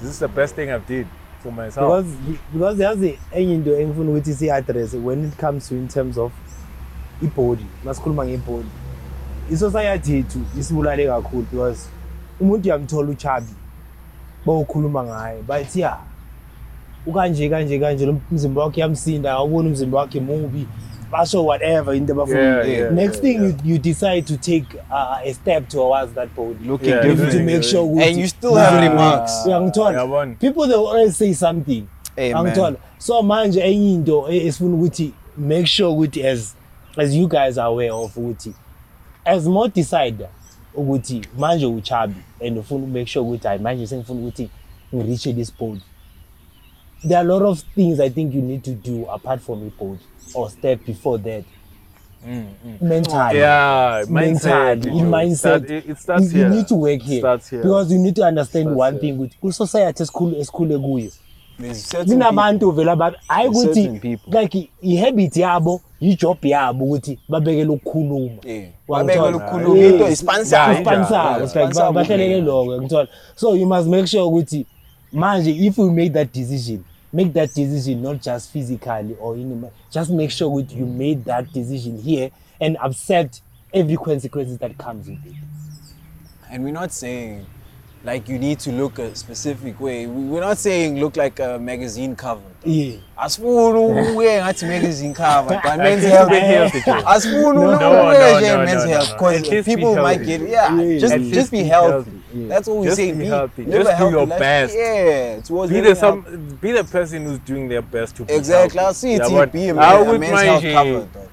This is the best thing I've did. For myself. Because there's the engine which is the address when it comes to in terms of the body, masculine body. In society too, it's very difficult because umuntu yamthola uchabi bawukhuluma ngaye bathi ya ukanje kanje kanje lo mzimba wakhe yamsinda awubona umzimba wakhe mubi basho whatever in the bathroom. Next thing you decide to take a step towards that body. And you still have remarks. People they always say something. Amen. So manje enye into esifuna ukuthi make sure ukuthi as you guys are aware of ukuthi as more decide ukuthi manje uchabi and ufuna make sure ukuthi I manje sengifuna ukuthi reach this body. There are a lot of things I think you need to do apart from your body. Or step before that, mentally. Yeah, mentally. Mindset. It starts here. You need to work here. Because you need to understand one thing. With society, school, guys. Certain people. Like you habit yabo, you job yabo, guys. Babegelo kuluma. Sponsor. So you must make sure, guys. Man, if you make that decision. Make that decision not just physically or just make sure that you made that decision here and accept every consequence that comes with it. And we're not saying like you need to look a specific way. We're not saying look like a magazine cover. Yeah. As for wearing a magazine cover, but men's health. As for men's health, because people might get just be healthy. Yeah. That's what we say. Just do your best. Yeah, be the person who's doing their best to be exactly. I'll see it. Be a man's health cover.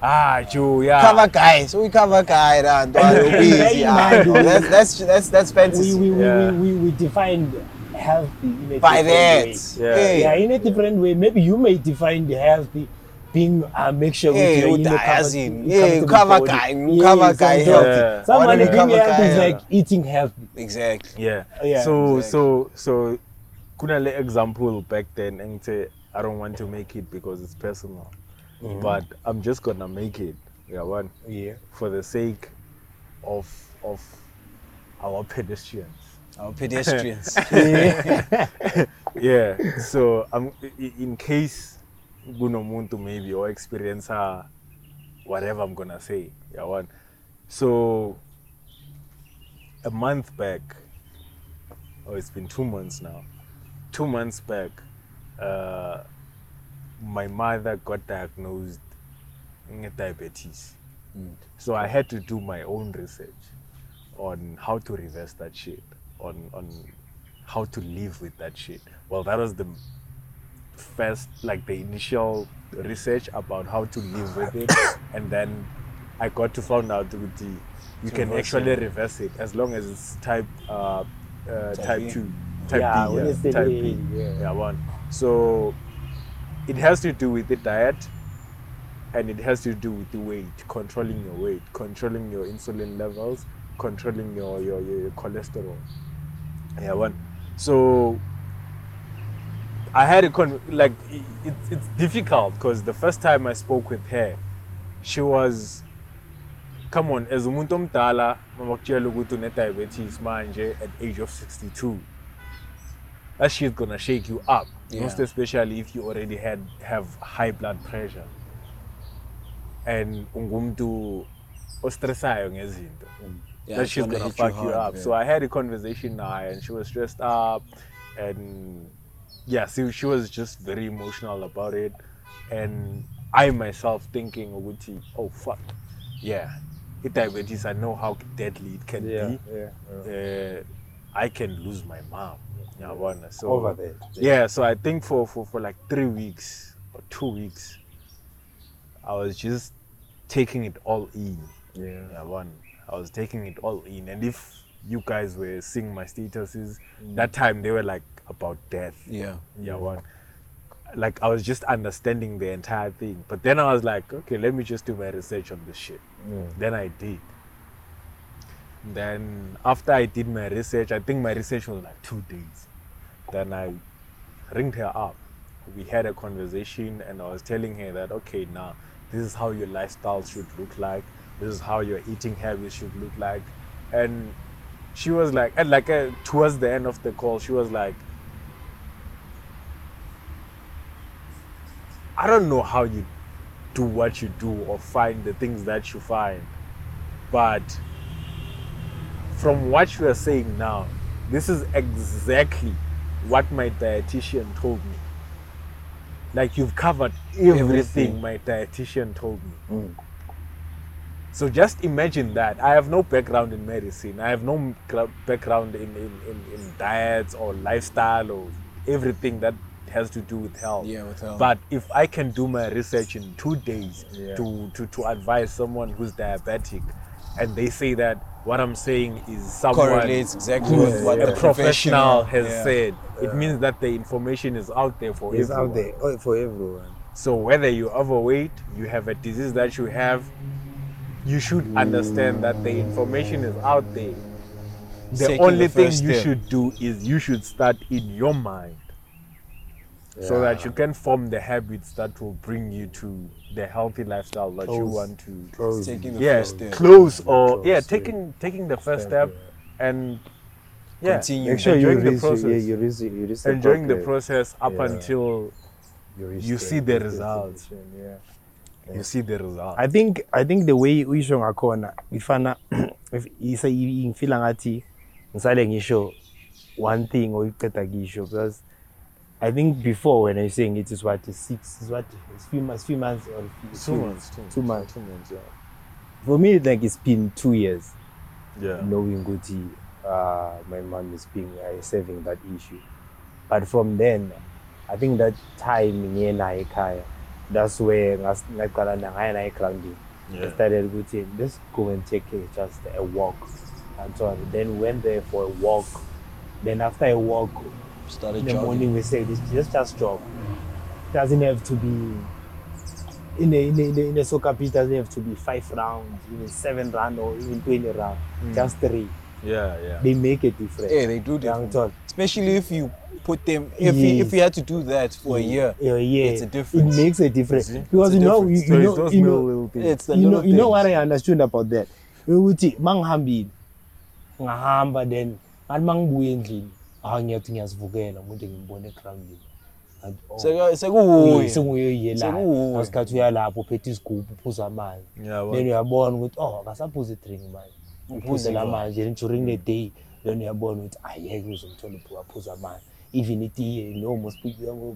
Cover guy. So we cover guy and that's fantasy. We define healthy in a by different that. Way. Yeah, in a different way. Maybe you may define the healthy being make sure we cover guy healthy. Someone being healthy is like eating healthy. Exactly. Yeah. So kunale example back then and say I don't want to make it because it's personal. Mm-hmm. But I'm just gonna make it. Yeah. For the sake of our pedestrians. Yeah. So in case Gunomuntu maybe or experience her whatever I'm gonna say. So a month back, or it's been 2 months now. 2 months back, my mother got diagnosed with diabetes. Mm. So I had to do my own research on how to reverse that shit. On how to live with that shit. Well, that was the first, like the initial research about how to live with it, and then I got to find out with you can actually reverse it as long as it's type 2. Type B. So it has to do with the diet, and it has to do with the weight, controlling your insulin levels, controlling your cholesterol. So I had a it's difficult because the first time I spoke with her, she was, come on, as umuntu omdala mabakuthela ukuthi une diabetes manje at age of 62. That shit's gonna shake you up, most especially if you already have high blood pressure. And ungumuntu ostressayo ngezinto. That shit's gonna fuck you up. So I had a conversation now, and she was stressed up, and so she was just very emotional about it, and I myself thinking, oh fuck, diabetes, I know how deadly it can be. I can lose my mom. Over there. So I think for like 3 weeks or 2 weeks, I was just taking it all in. I was taking it all in. And if you guys were seeing my statuses, that time they were like about death. Like I was just understanding the entire thing. But then I was like, okay, let me just do my research on this shit. Then I did. Then after I did my research, I think my research was like 2 days. Then I ringed her up. We had a conversation, and I was telling her that, okay, now this is how your lifestyle should look like. This is how your eating habits should look like. And she was like, and like towards the end of the call, she was like, I don't know how you do what you do or find the things that you find, but from what you are saying now, this is exactly what my dietitian told me. Like, you've covered everything my dietitian told me. So just imagine that. I have no background in medicine. I have no background in diets or lifestyle or everything that has to do with health. But if I can do my research in 2 days to advise someone who's diabetic, and they say that what I'm saying is someone correlates exactly with what a professional has said, it means that the information is out there for everyone. So whether you're overweight, you have a disease that you have, you should understand that the information is out there. The only thing you should do is you should start in your mind. So that you can form the habits that will bring you to the healthy lifestyle that you want to. Taking the first step, and continue. Make sure enjoying the process. Enjoying the process up until you see the results. You see the results. I think the way we show our corner, we find out if you say you feel angry, you show one thing or you get a show because. I think before when I was saying it is what is 3 months or 2 months. 2 months. 2 months. For me, like it's been 2 years. Knowing Guti, my mom is being serving that issue, but from then, I think that time in Naikaya, that's where I started Guti. Let's go and take just a walk, and so on. Then went there for a walk. Then after a walk. In the morning we say this just jog. Doesn't have to be in a soccer pitch. Doesn't have to be 5 rounds, even 7 rounds, or even 20 rounds. Just 3. They make a difference. Yeah, they do different. Especially if you put them. If you had to do that for a year, it's a difference. It makes a difference because you know what I understood about that. Uthi mangihambi ngahamba then mangibuye endlini. Then you are born with I suppose to drink mine. Put the man during the day. Then you are born with I use them to man. Even it most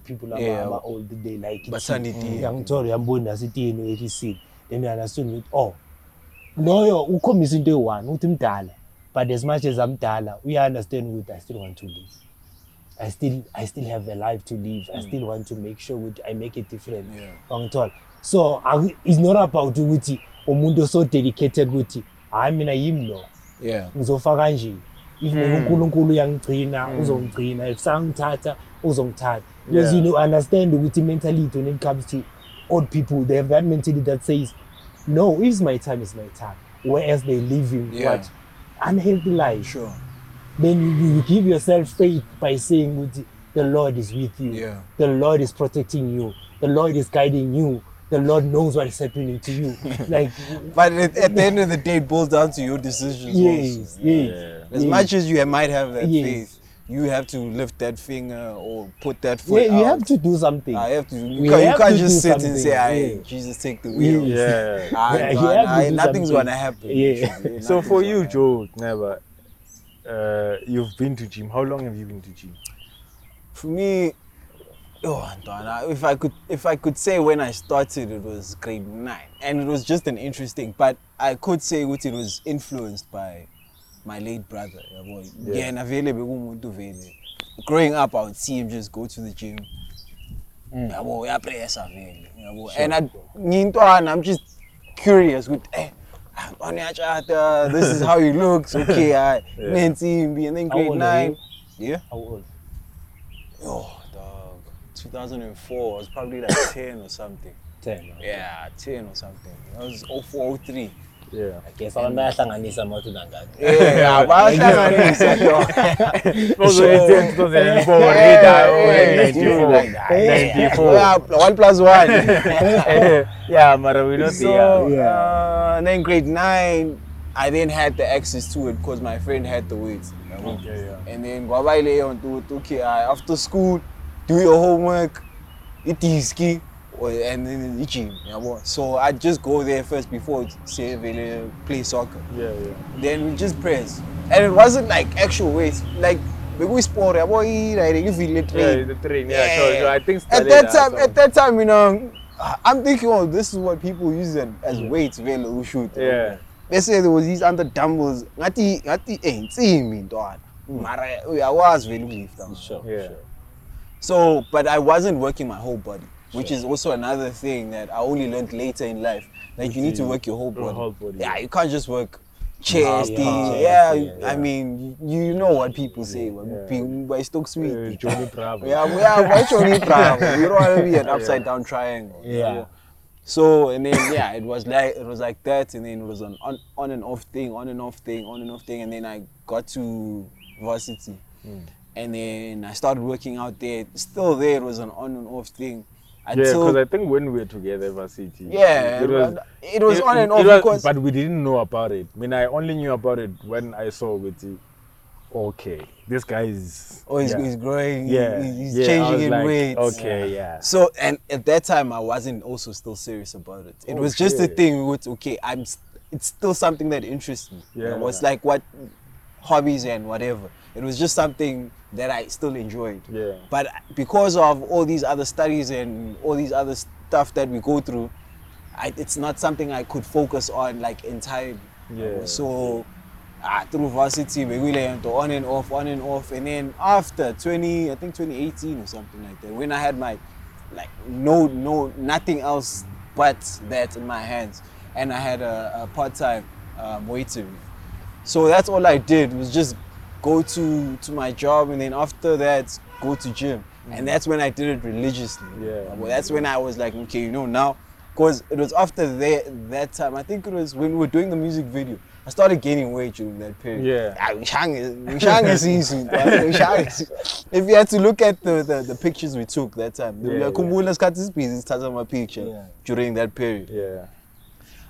people are all the day like it. I'm sorry, I'm born as it is. Then you understand with no, you come is in the one with him. But as much as I'm Tala, we understand with I still want to live. I still have a life to live. I still want to make sure I make it different. So it's not about Uti, Omundo so dedicated Uti. I mean, I am no. even uNkulunkulu uyangigcina uzongigcina if sangithatha uzongithatha because you understand ukuthi mentality when it comes to old people they have that mentality that says no it's my time is my time whereas they live in what unhealthy life then you give yourself faith by saying the Lord is with you the Lord is protecting you the Lord is guiding you the Lord knows what is happening to you. Like, but at the end of the day, it boils down to your decisions. Yes, as much as you might have that faith, you have to lift that finger or put that foot out. You have to do something. I have to. You can't just sit and say, "Hey, Jesus, take the wheel." Nothing's going to happen. So for you, Joe, never. You've been to gym. How long have you been to gym? For me. If I could say when I started, it was grade 9, and it was just an interesting. But I could say it was influenced by my late brother. Growing up, I would see him just go to the gym. And I'm just curious. This is how he looks. Okay, and then grade 9. Yeah. How old? 2004, I was probably like 10 or something. 10? Right? Yeah, 10 or something. I was 04, 03. Yeah. Okay, so I'm not going to say that. Yeah, but I'm 1 + 1. Yeah, but we don't see that. Then grade 9, I then had the access to it because my friend had the weights. And then after school, do your homework, eat ski, and then the gym. So I'd just go there first before, say, play soccer. Then we just press. And it wasn't like actual weights. Like, we sport, if we train. At that time, you know, I'm thinking, this is what people use as weights, who shoot. They say there was these under dumbbells. I was very lift. Sure. So, but I wasn't working my whole body, which is also another thing that I only learned later in life. Like, you need to work your whole body. Yeah, you can't just work chest. I mean, you know what people say. By Stoke Sweet. You don't want to be an upside-down triangle. Yeah. So, and then, it was like that. And then it was an on and off thing. And then I got to varsity. And then I started working out there. Still there, it was an on and off thing. Because I think when we were together, varsity. It was on and off. But we didn't know about it. I mean, I only knew about it when I saw Witty. Okay, this guy is. He's growing. He's changing in weight. So, and at that time, I wasn't also still serious about it. It was just a thing with it's still something that interests me. It was like what hobbies and whatever. It was just something that I still enjoyed. But because of all these other studies and all these other stuff that we go through, it's not something I could focus on like entirely. So through varsity, we went on and off. And then after 2018 or something like that, when I had my, like, nothing else but that in my hands. And I had a part-time waiter. So that's all I did was just go to my job, and then after that, go to gym. And that's when I did it religiously. That's when I was like, okay, now, because it was after that time, I think it was when we were doing the music video, I started gaining weight during that period. If you had to look at the pictures we took that time, let's cut this piece, it's time my picture during that period.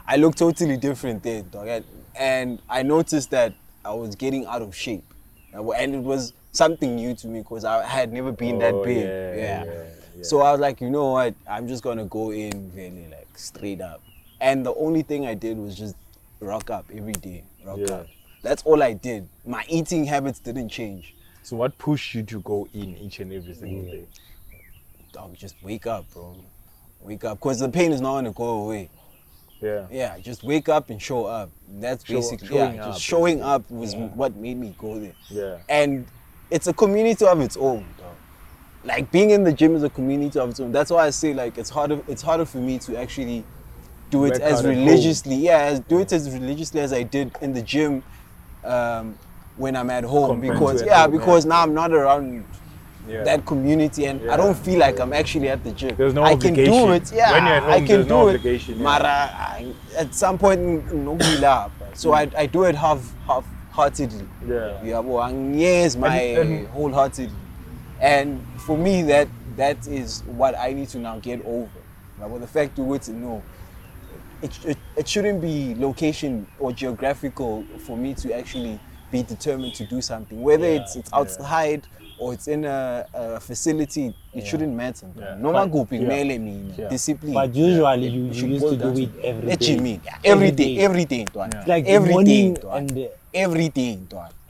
I looked totally different then, dog. And I noticed that I was getting out of shape. And it was something new to me because I had never been that big. So I was like, you know what? I'm just gonna go in really like straight up. And the only thing I did was just rock up every day. Rock up. That's all I did. My eating habits didn't change. So what pushed you to go in each and every single day? Dog, just wake up, bro. Wake up, because the pain is not gonna go away. Just wake up and show up. That's basically showing up was what made me go there. And it's a community of its own, dog. Like, being in the gym is a community of its own. That's why I say, like, it's harder for me to actually do it as religiously as I did in the gym when I'm at home because now I'm not around that community and I don't feel like I'm actually at the gym. There's no obligation. I can do it. Yeah, when you're at home, I can do it. At some point, so I do it half-heartedly. Yes, wholeheartedly. And for me, that is what I need to now get over. But the fact that it shouldn't be location or geographical for me to actually be determined to do something. Whether it's outside or it's in a facility, it shouldn't matter. No one could be discipline. But usually you used to do it every day. Like everything,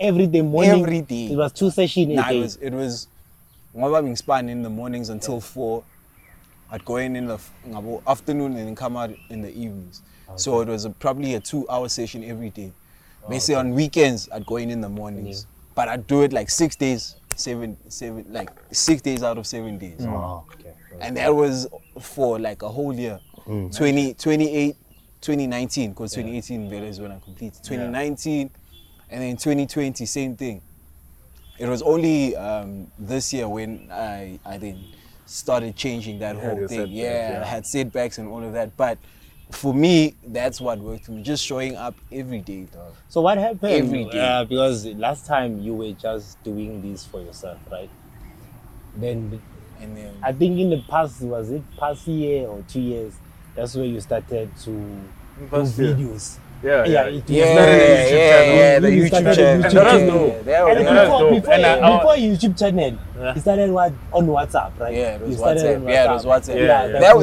every day morning. It was 2 sessions a day. It was I'm span in the mornings until 4. I'd go in the afternoon and then come out in the evenings. Okay. So it was probably a 2-hour session every day. Basically on weekends, I'd go in the mornings. Yeah. But I'd do it like 6 days out of 7 days. Mm. Wow. Okay. And that was for like a whole year. Mm. 2019, because 2018 is when I completed. 2019, and then 2020, same thing. It was only this year when I then started changing that whole thing. I had setbacks and all of that. But for me, that's what worked for me, just showing up every day, dog. So what happened? Every day. Because last time you were just doing this for yourself, right? Then I think in the past, was it past year or 2 years, that's where you started to do videos. The YouTube channel. Before YouTube channel, you started on WhatsApp, right? Yeah, it was WhatsApp.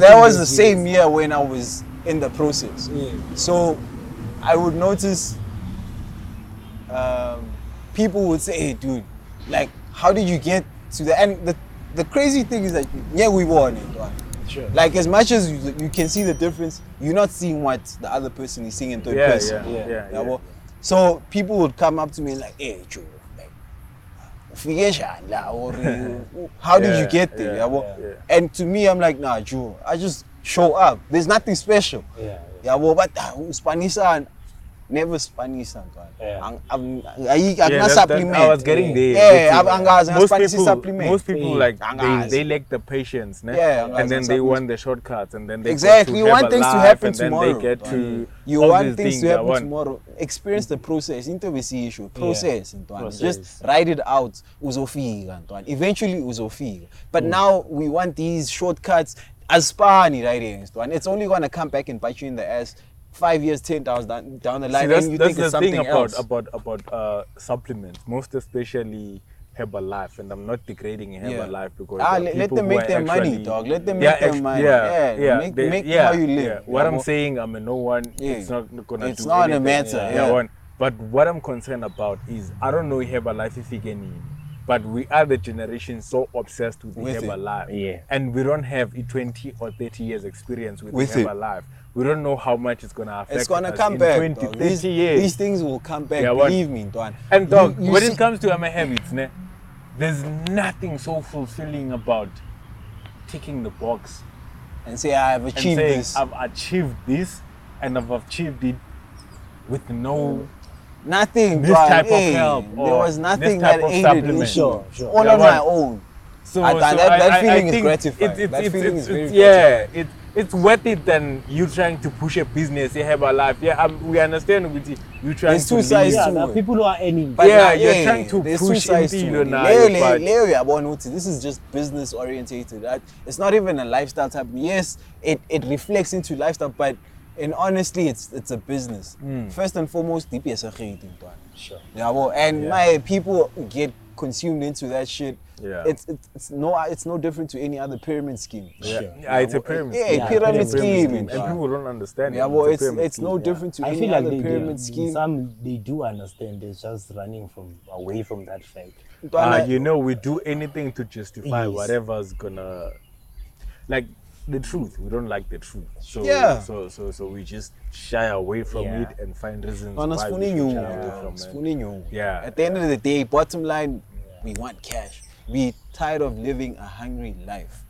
That was the same year when I was in the process. Yeah. So I would notice people would say, "Hey, dude, like, how did you get to that?" And the crazy thing is that we were on it, right? Sure. Like, as much as you can see the difference, you're not seeing what the other person is seeing in third person. So people would come up to me like, "Hey, Joe, how did you get there?" And to me, I'm like, "Nah, Joe, I just show up. There's nothing special." But Spanisan, never Spanish. I'm not supplement. I was getting there. Most people they lack the patience, né? And then they want the shortcuts, and then they want things to happen tomorrow. They get to you want things to happen tomorrow. Experience the process. Process. Just ride it out. Eventually, uzofika. But now we want these shortcuts. It's only gonna come back and bite you in the ass. 5 years, 10,000 down the line. That's the thing about supplements, most especially Herbalife, and I'm not degrading Herbalife because let them make their money, dog. Let them make their money. Make how you live. Yeah. What I'm saying, I mean, no one. Yeah. It's not gonna. It's not anything. A matter. But what I'm concerned about is I don't know Herbalife if you can. But we are the generation so obsessed with Herbalife, and we don't have a 20 or 30 years experience with Herbalife. We don't know how much it's gonna affect. It's gonna come back. 20, 30 years. These things will come back. Believe me, Dwan. And dog, when it comes to my habits, ne, there's nothing so fulfilling about ticking the box and say I've achieved this, and I've achieved it with no. Nothing, this type of help. There was nothing that aided me. Sure. All on my own. So that feeling is gratifying. It's worth it than you trying to push a business, you have a life. We understand with you trying to push. There's two sides to it. People who are enemies. You're trying to push into. This is just business orientated. It's not even a lifestyle type. Yes, it reflects into lifestyle, but. And honestly, it's a business. First and foremost, DPS are creating that. Sure. And my people get consumed into that shit. Yeah. It's no different to any other pyramid scheme. It's a pyramid. Pyramid scheme. And people don't understand. It's no different to any other pyramid scheme. Some they do understand. They're just running away from that fact. We do anything to justify whatever's gonna the truth. We don't like the truth. So we just shy away from it and find reasons why we shy away from it. At the end of the day, bottom line, we want cash. We're tired of living a hungry life.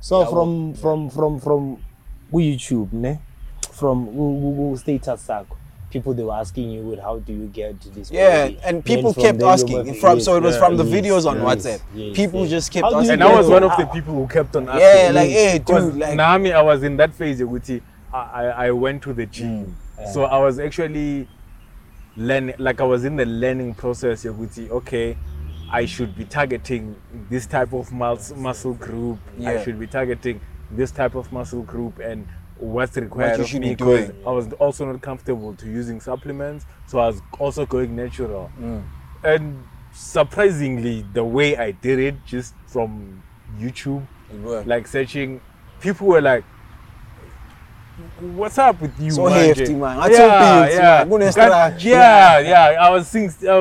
So from YouTube, ne? From status, people they were asking you, well, how do you get to this? Yeah, body? And people kept asking. So it was from the videos on WhatsApp. Yes, people just kept asking. And I was one of the people who kept on asking. Yeah, like, hey, dude. Like, Naomi, I was in that phase, I went to the gym. So I was actually learning, like I was in the learning process. Okay, I should be targeting this type of muscle group. Yeah. I should be targeting this type of muscle group and what's required of me, because I was also not comfortable to using supplements. So I was also going natural. And surprisingly, the way I did it, just from YouTube, like searching, people were like, what's up with you? So hefty, man. I was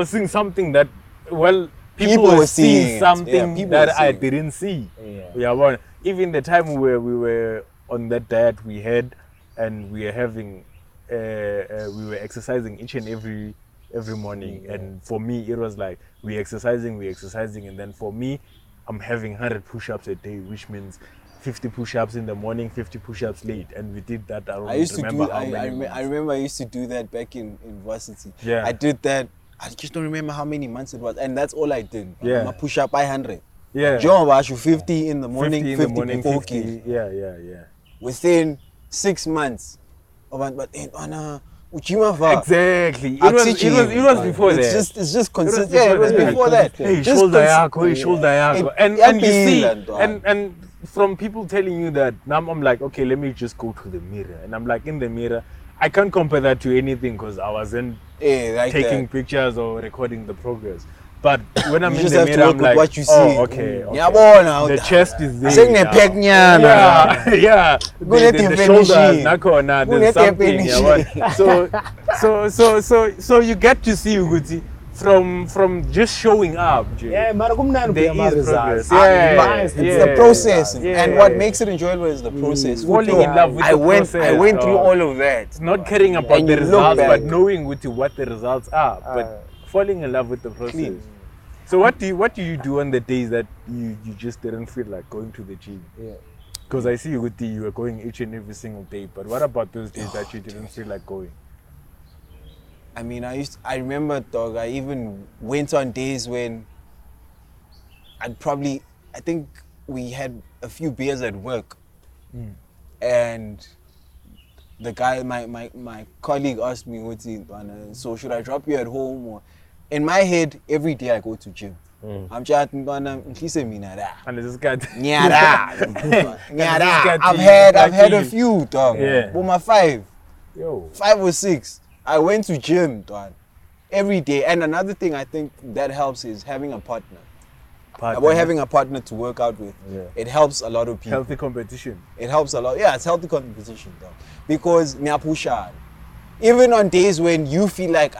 seeing something that, well, people were seeing something that I didn't see. Even the time where we were on that diet we had, and we were having, we were exercising each and every morning. And for me, it was like we're exercising, and then for me, I'm having 100 push-ups a day, which means 50 push-ups in the morning, 50 push-ups late, and we did that. I remember I used to do that back in varsity. Yeah. I did that. I just don't remember how many months it was, and that's all I did. Yeah. My push-up by 100. Yeah. John Bashu, 50 in the morning, 50 in the morning. Within 6 months, exactly. It was before that. It's just consistent. It was before that. And you see, and from people telling you that, now I'm like, okay, let me just go to the mirror. And I'm like, in the mirror, I can't compare that to anything because I wasn't taking pictures or recording the progress. But when I'm in the mirror, I'm like, what you see. Okay. The chest is there. The shoulders, there's something. So you get to see Uguti from just showing up. It's the process, and what makes it enjoyable is the process. Falling in love with the process. I went through all of that. Not caring about the results, but knowing what the results are. But falling in love with the process. Clean. So what do you do on the days that you just didn't feel like going to the gym? Yeah. Because I see you were going each and every single day, but what about those days that you didn't feel like going? I mean, I remember, dog, I even went on days when I think we had a few beers at work. And the guy, my colleague asked me, so should I drop you at home? Or, in my head, every day I go to gym. I'm just I've had a few, dog. Yeah. 5 or 6. I went to gym, dog, every day. And another thing I think that helps is having a partner. About having a partner to work out with, it helps a lot of people. Healthy competition. It helps a lot. Yeah, it's healthy competition, though, because even on days when you feel like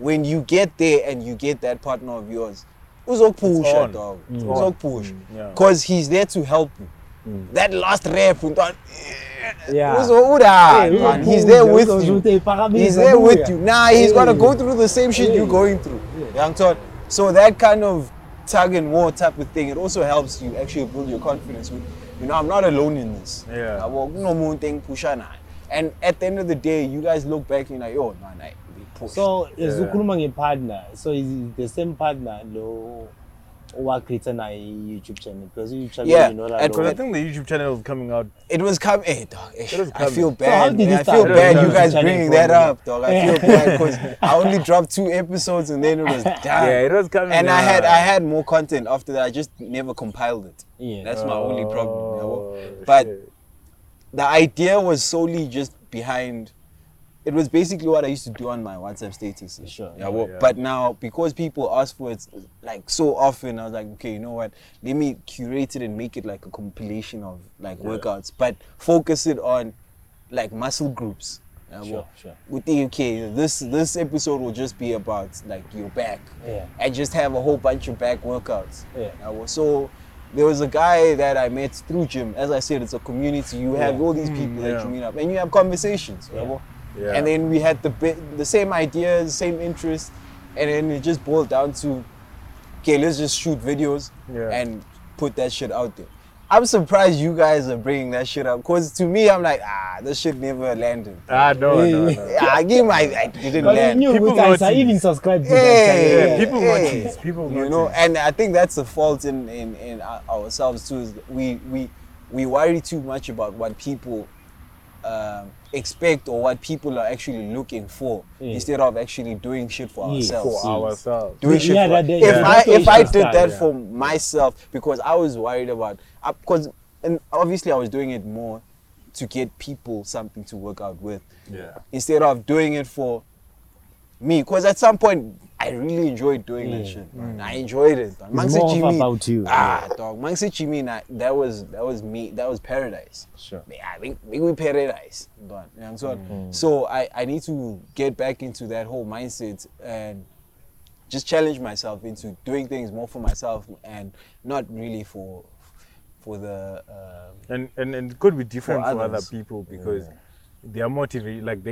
when you get there and you get that partner of yours, it's all push, because he's there to help you. That last rep, he's there with you. He's there with you. Nah, he's gonna go through the same shit you're going through. So that kind of tug and war type of thing, it also helps you actually build your confidence. I'm not alone in this. Yeah. And at the end of the day, you guys look back and you're like, yo, man, I pushed. So is a partner. So is the same partner who created a YouTube channel? Because YouTube channel, I think the YouTube channel was coming out. I feel bad. I feel bad you guys bringing that up, dog. I feel bad because I only dropped 2 episodes and then it was done. Yeah, it was coming. And I had more content after that. I just never compiled it. Yeah. That's my only problem. The idea was solely just behind. It was basically what I used to do on my WhatsApp status. Sure. But now, because people ask for it like so often, I was like, okay, you know what? Let me curate it and make it like a compilation of workouts, but focus it on like muscle groups. We think, okay, this episode will just be about like your back. Yeah. I just have a whole bunch of back workouts. Yeah. So there was a guy that I met through gym. As I said, it's a community. You have all these people that you meet up and you have conversations. Yeah. And then we had the same ideas, same interests, and then it just boiled down to, okay, let's just shoot videos and put that shit out there. I'm surprised you guys are bringing that shit up, cause to me, I'm like, this shit never landed. No. I didn't land. People notice. I even subscribe to that. People notice. You know, and I think that's the fault in ourselves too. Is we worry too much about what people expect or what people are actually looking for, instead of actually doing shit for ourselves. If I did that for myself, because I was worried about, and obviously I was doing it more to get people something to work out with, instead of doing it for me, because at some point I really enjoyed doing that shit. I enjoyed it. It's more about you. Dog. That was me. That was paradise. Sure. Yeah, we paradise. But you know what I'm saying? So I need to get back into that whole mindset and just challenge myself into doing things more for myself and not really for the and it could be different for other people, because they are motivated. Like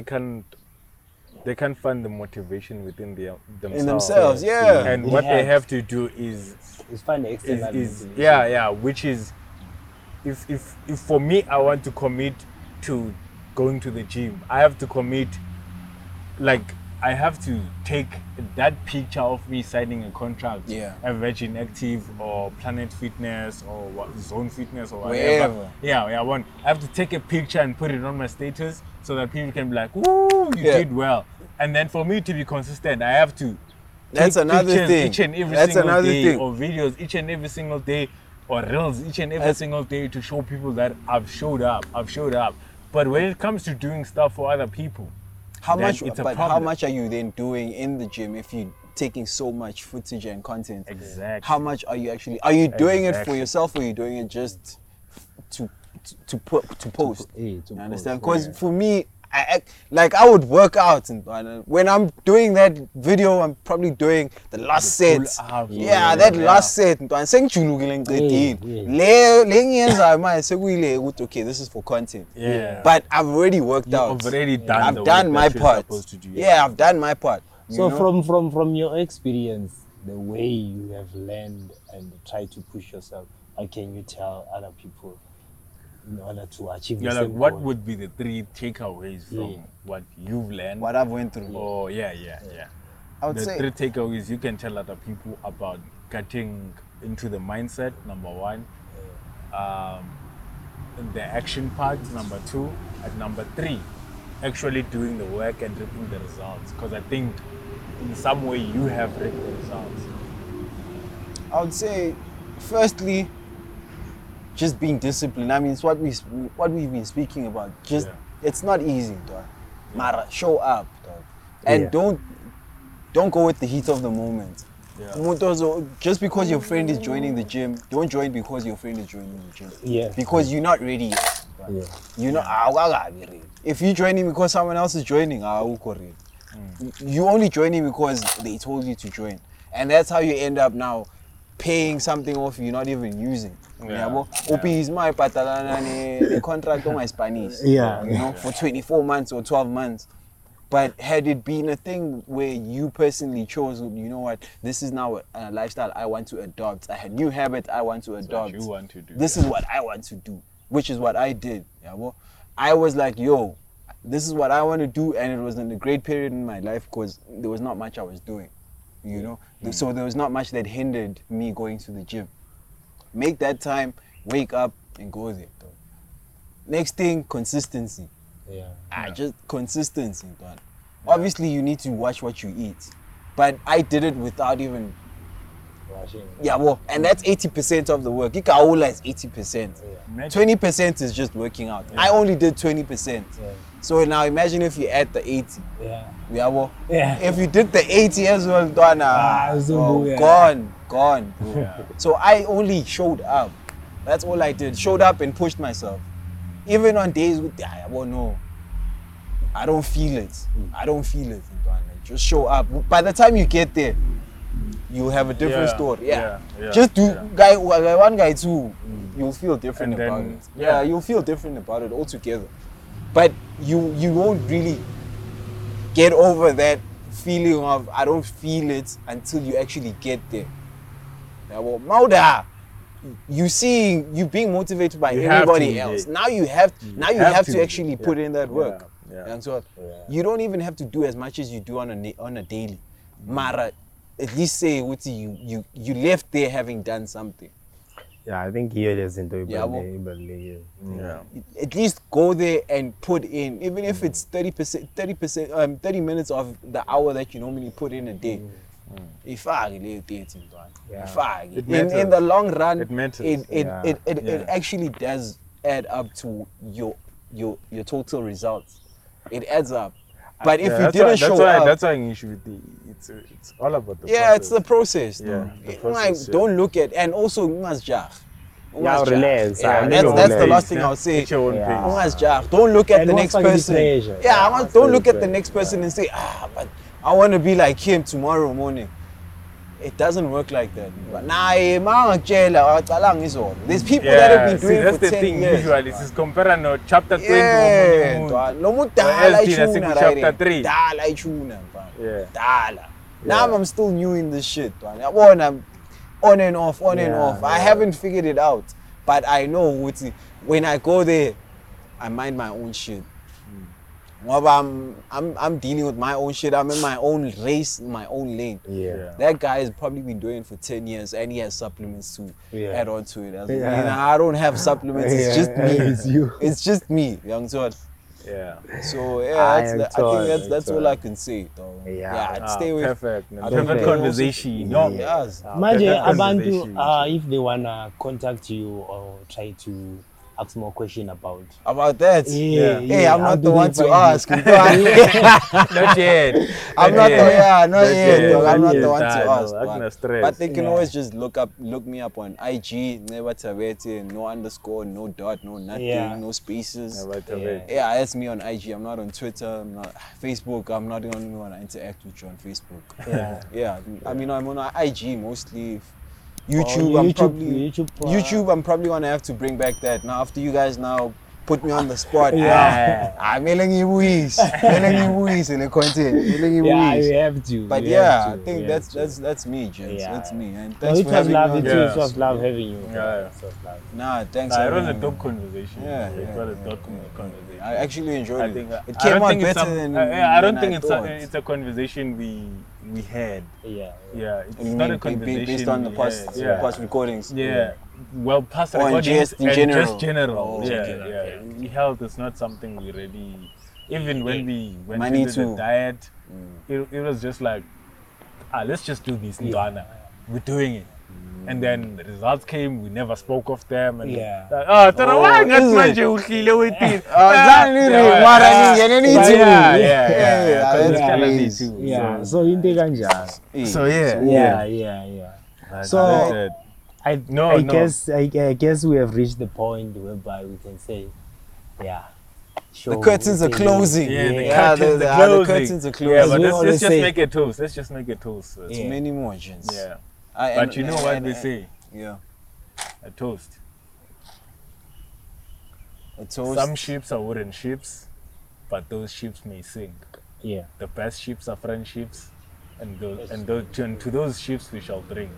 they can't find the motivation within themselves. And what they have to do is find the external motivation. Which is, if for me, I want to commit to going to the gym, I have to commit, like I have to take that picture of me signing a contract at Virgin Active or Planet Fitness or Zone Fitness or whatever. Wherever. I have to take a picture and put it on my status so that people can be like, "Woo, you did well." And then for me to be consistent, I have to take pictures each and every single day or videos each and every single day or reels each and every single day to show people that I've showed up. But when it comes to doing stuff for other people, how much are you then doing in the gym if you're taking so much footage and content? Exactly. How much are you actually? Are you doing it for yourself, or are you doing it just to post? You understand? Because for me, I would work out, and when I'm doing that video, I'm probably doing the last set. Last set. And saying okay, this is for content. Yeah. But I've already worked out. I've done my part. I've done my part. So from your experience, the way you have learned and try to push yourself, how can you tell other people in order to achieve the same goal? What would be the three takeaways from what you've learned? What I've went through. I would say three takeaways you can tell other people about getting into the mindset, number one. The action part, number two. And number three, actually doing the work and reaping the results. Because I think in some way you have reaped the results. I would say, firstly, just being disciplined. I mean, it's what we've been speaking about. Just it's not easy, dog. Mara, show up, dog, and don't go with the heat of the moment. Yeah. Just because your friend is joining the gym, don't join because your friend is joining the gym. Yeah. Because you're not ready yet. Yeah. You know, if you're joining because someone else is joining, you only joining because they told you to join, and that's how you end up now paying something off you're not even using. The contract on my Spanish. For 24 months or 12 months. But had it been a thing where you personally chose, you know what, this is now a lifestyle I want to adopt, a new habit I want to adopt. What you want to do. This is what I want to do, which is what I did. I was like, yo, this is what I want to do, and it was in a great period in my life because there was not much I was doing, you know. So there was not much that hindered me going to the gym. Make that time, wake up, and go there. Next thing, consistency. Just consistency. Obviously, you need to watch what you eat, but I did it without even watching. And that's 80% of the work. Ikaola is 80%. 20% is just working out. I only did 20%. So now imagine if you add the 80. If you did the 80 as well, gone. So I only showed up. That's all I did. Showed up and pushed myself. Even on days with I don't feel it. Just show up. By the time you get there, you have a different story. Just do guy one, guy two. You'll feel different about it. You'll feel different about it altogether. But you won't really get over that feeling of I don't feel it until you actually get there. you being motivated by everybody else. Now you have to actually put in that work. And so you don't even have to do as much as you do on a daily. Mara, at least say what you left there having done something. Yeah, I think here there's into it, at least go there and put in, even if it's 30 minutes of the hour that you normally put in a day. If I really did in the long run, it actually does add up to your total results. It adds up. But if you didn't show up, that's why an issue with it's all about the process. It's the process. Don't look at, and also that's the last thing I'll say. Don't look at the next person. Don't look at the next person and say, but I want to be like him tomorrow morning. It doesn't work like that. But there's people that have been doing it for 10 years. Usually, it's comparing chapter 20 chapter 3. Now I'm still new in this shit. I'm on and off. I haven't figured it out. But I know when I go there, I mind my own shit. I'm dealing with my own shit. I'm in my own race, my own lane. Yeah. That guy has probably been doing it for 10 years and he has supplements to add on to it. I don't have supplements, it's just me. It's you. It's just me, young Todd. Yeah. So I think that's all I can say. Stay with perfect. Perfect conversation. Imagine Abantu if they wanna contact you or try to ask more question about that. I'm not the one to ask. Not yet. But they can always just look me up on IG, Nceba Thabethe, no underscore, no dot, no nothing, no spaces. That's me on IG. I'm not on Twitter. I'm not Facebook. I'm not the only one I interact with you on Facebook. I mean, I'm on IG mostly. YouTube, I'm probably gonna have to bring back that now after you guys now put me on the spot. I'm mailing you ways in the content. We have to. But I think that's me, gents. Yeah. That's me. And thanks for having me. It was love having you. Thanks. It was a dope conversation. Conversation. I actually enjoyed it. It came out better than I don't think it's a conversation we had. It's not a conversation based on the past recordings. Well, past recordings and just general. We health is not something we really, even when we went into the diet, it was just like, let's just do this in Ghana. We're doing it. And then the results came, we never spoke of them. And So I guess we have reached the point whereby we can say, the curtains are closing. Yeah, but let's just make a toast. It's many more gents. But you know what they say? A toast. Some ships are wooden ships, but those ships may sink. The best ships are friendships, and to those ships we shall drink.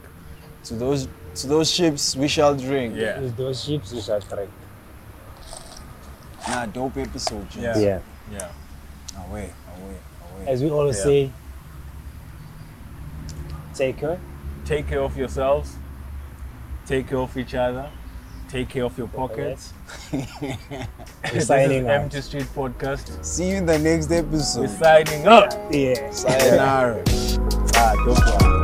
To those ships we shall drink. To those ships we shall drink. Dope episode. Away. As we always say, take care. Take care of yourselves, take care of each other, take care of your pockets. We're signing out. Empty Street Podcast. See you in the next episode. We're signing up. Sayonara. Don't worry.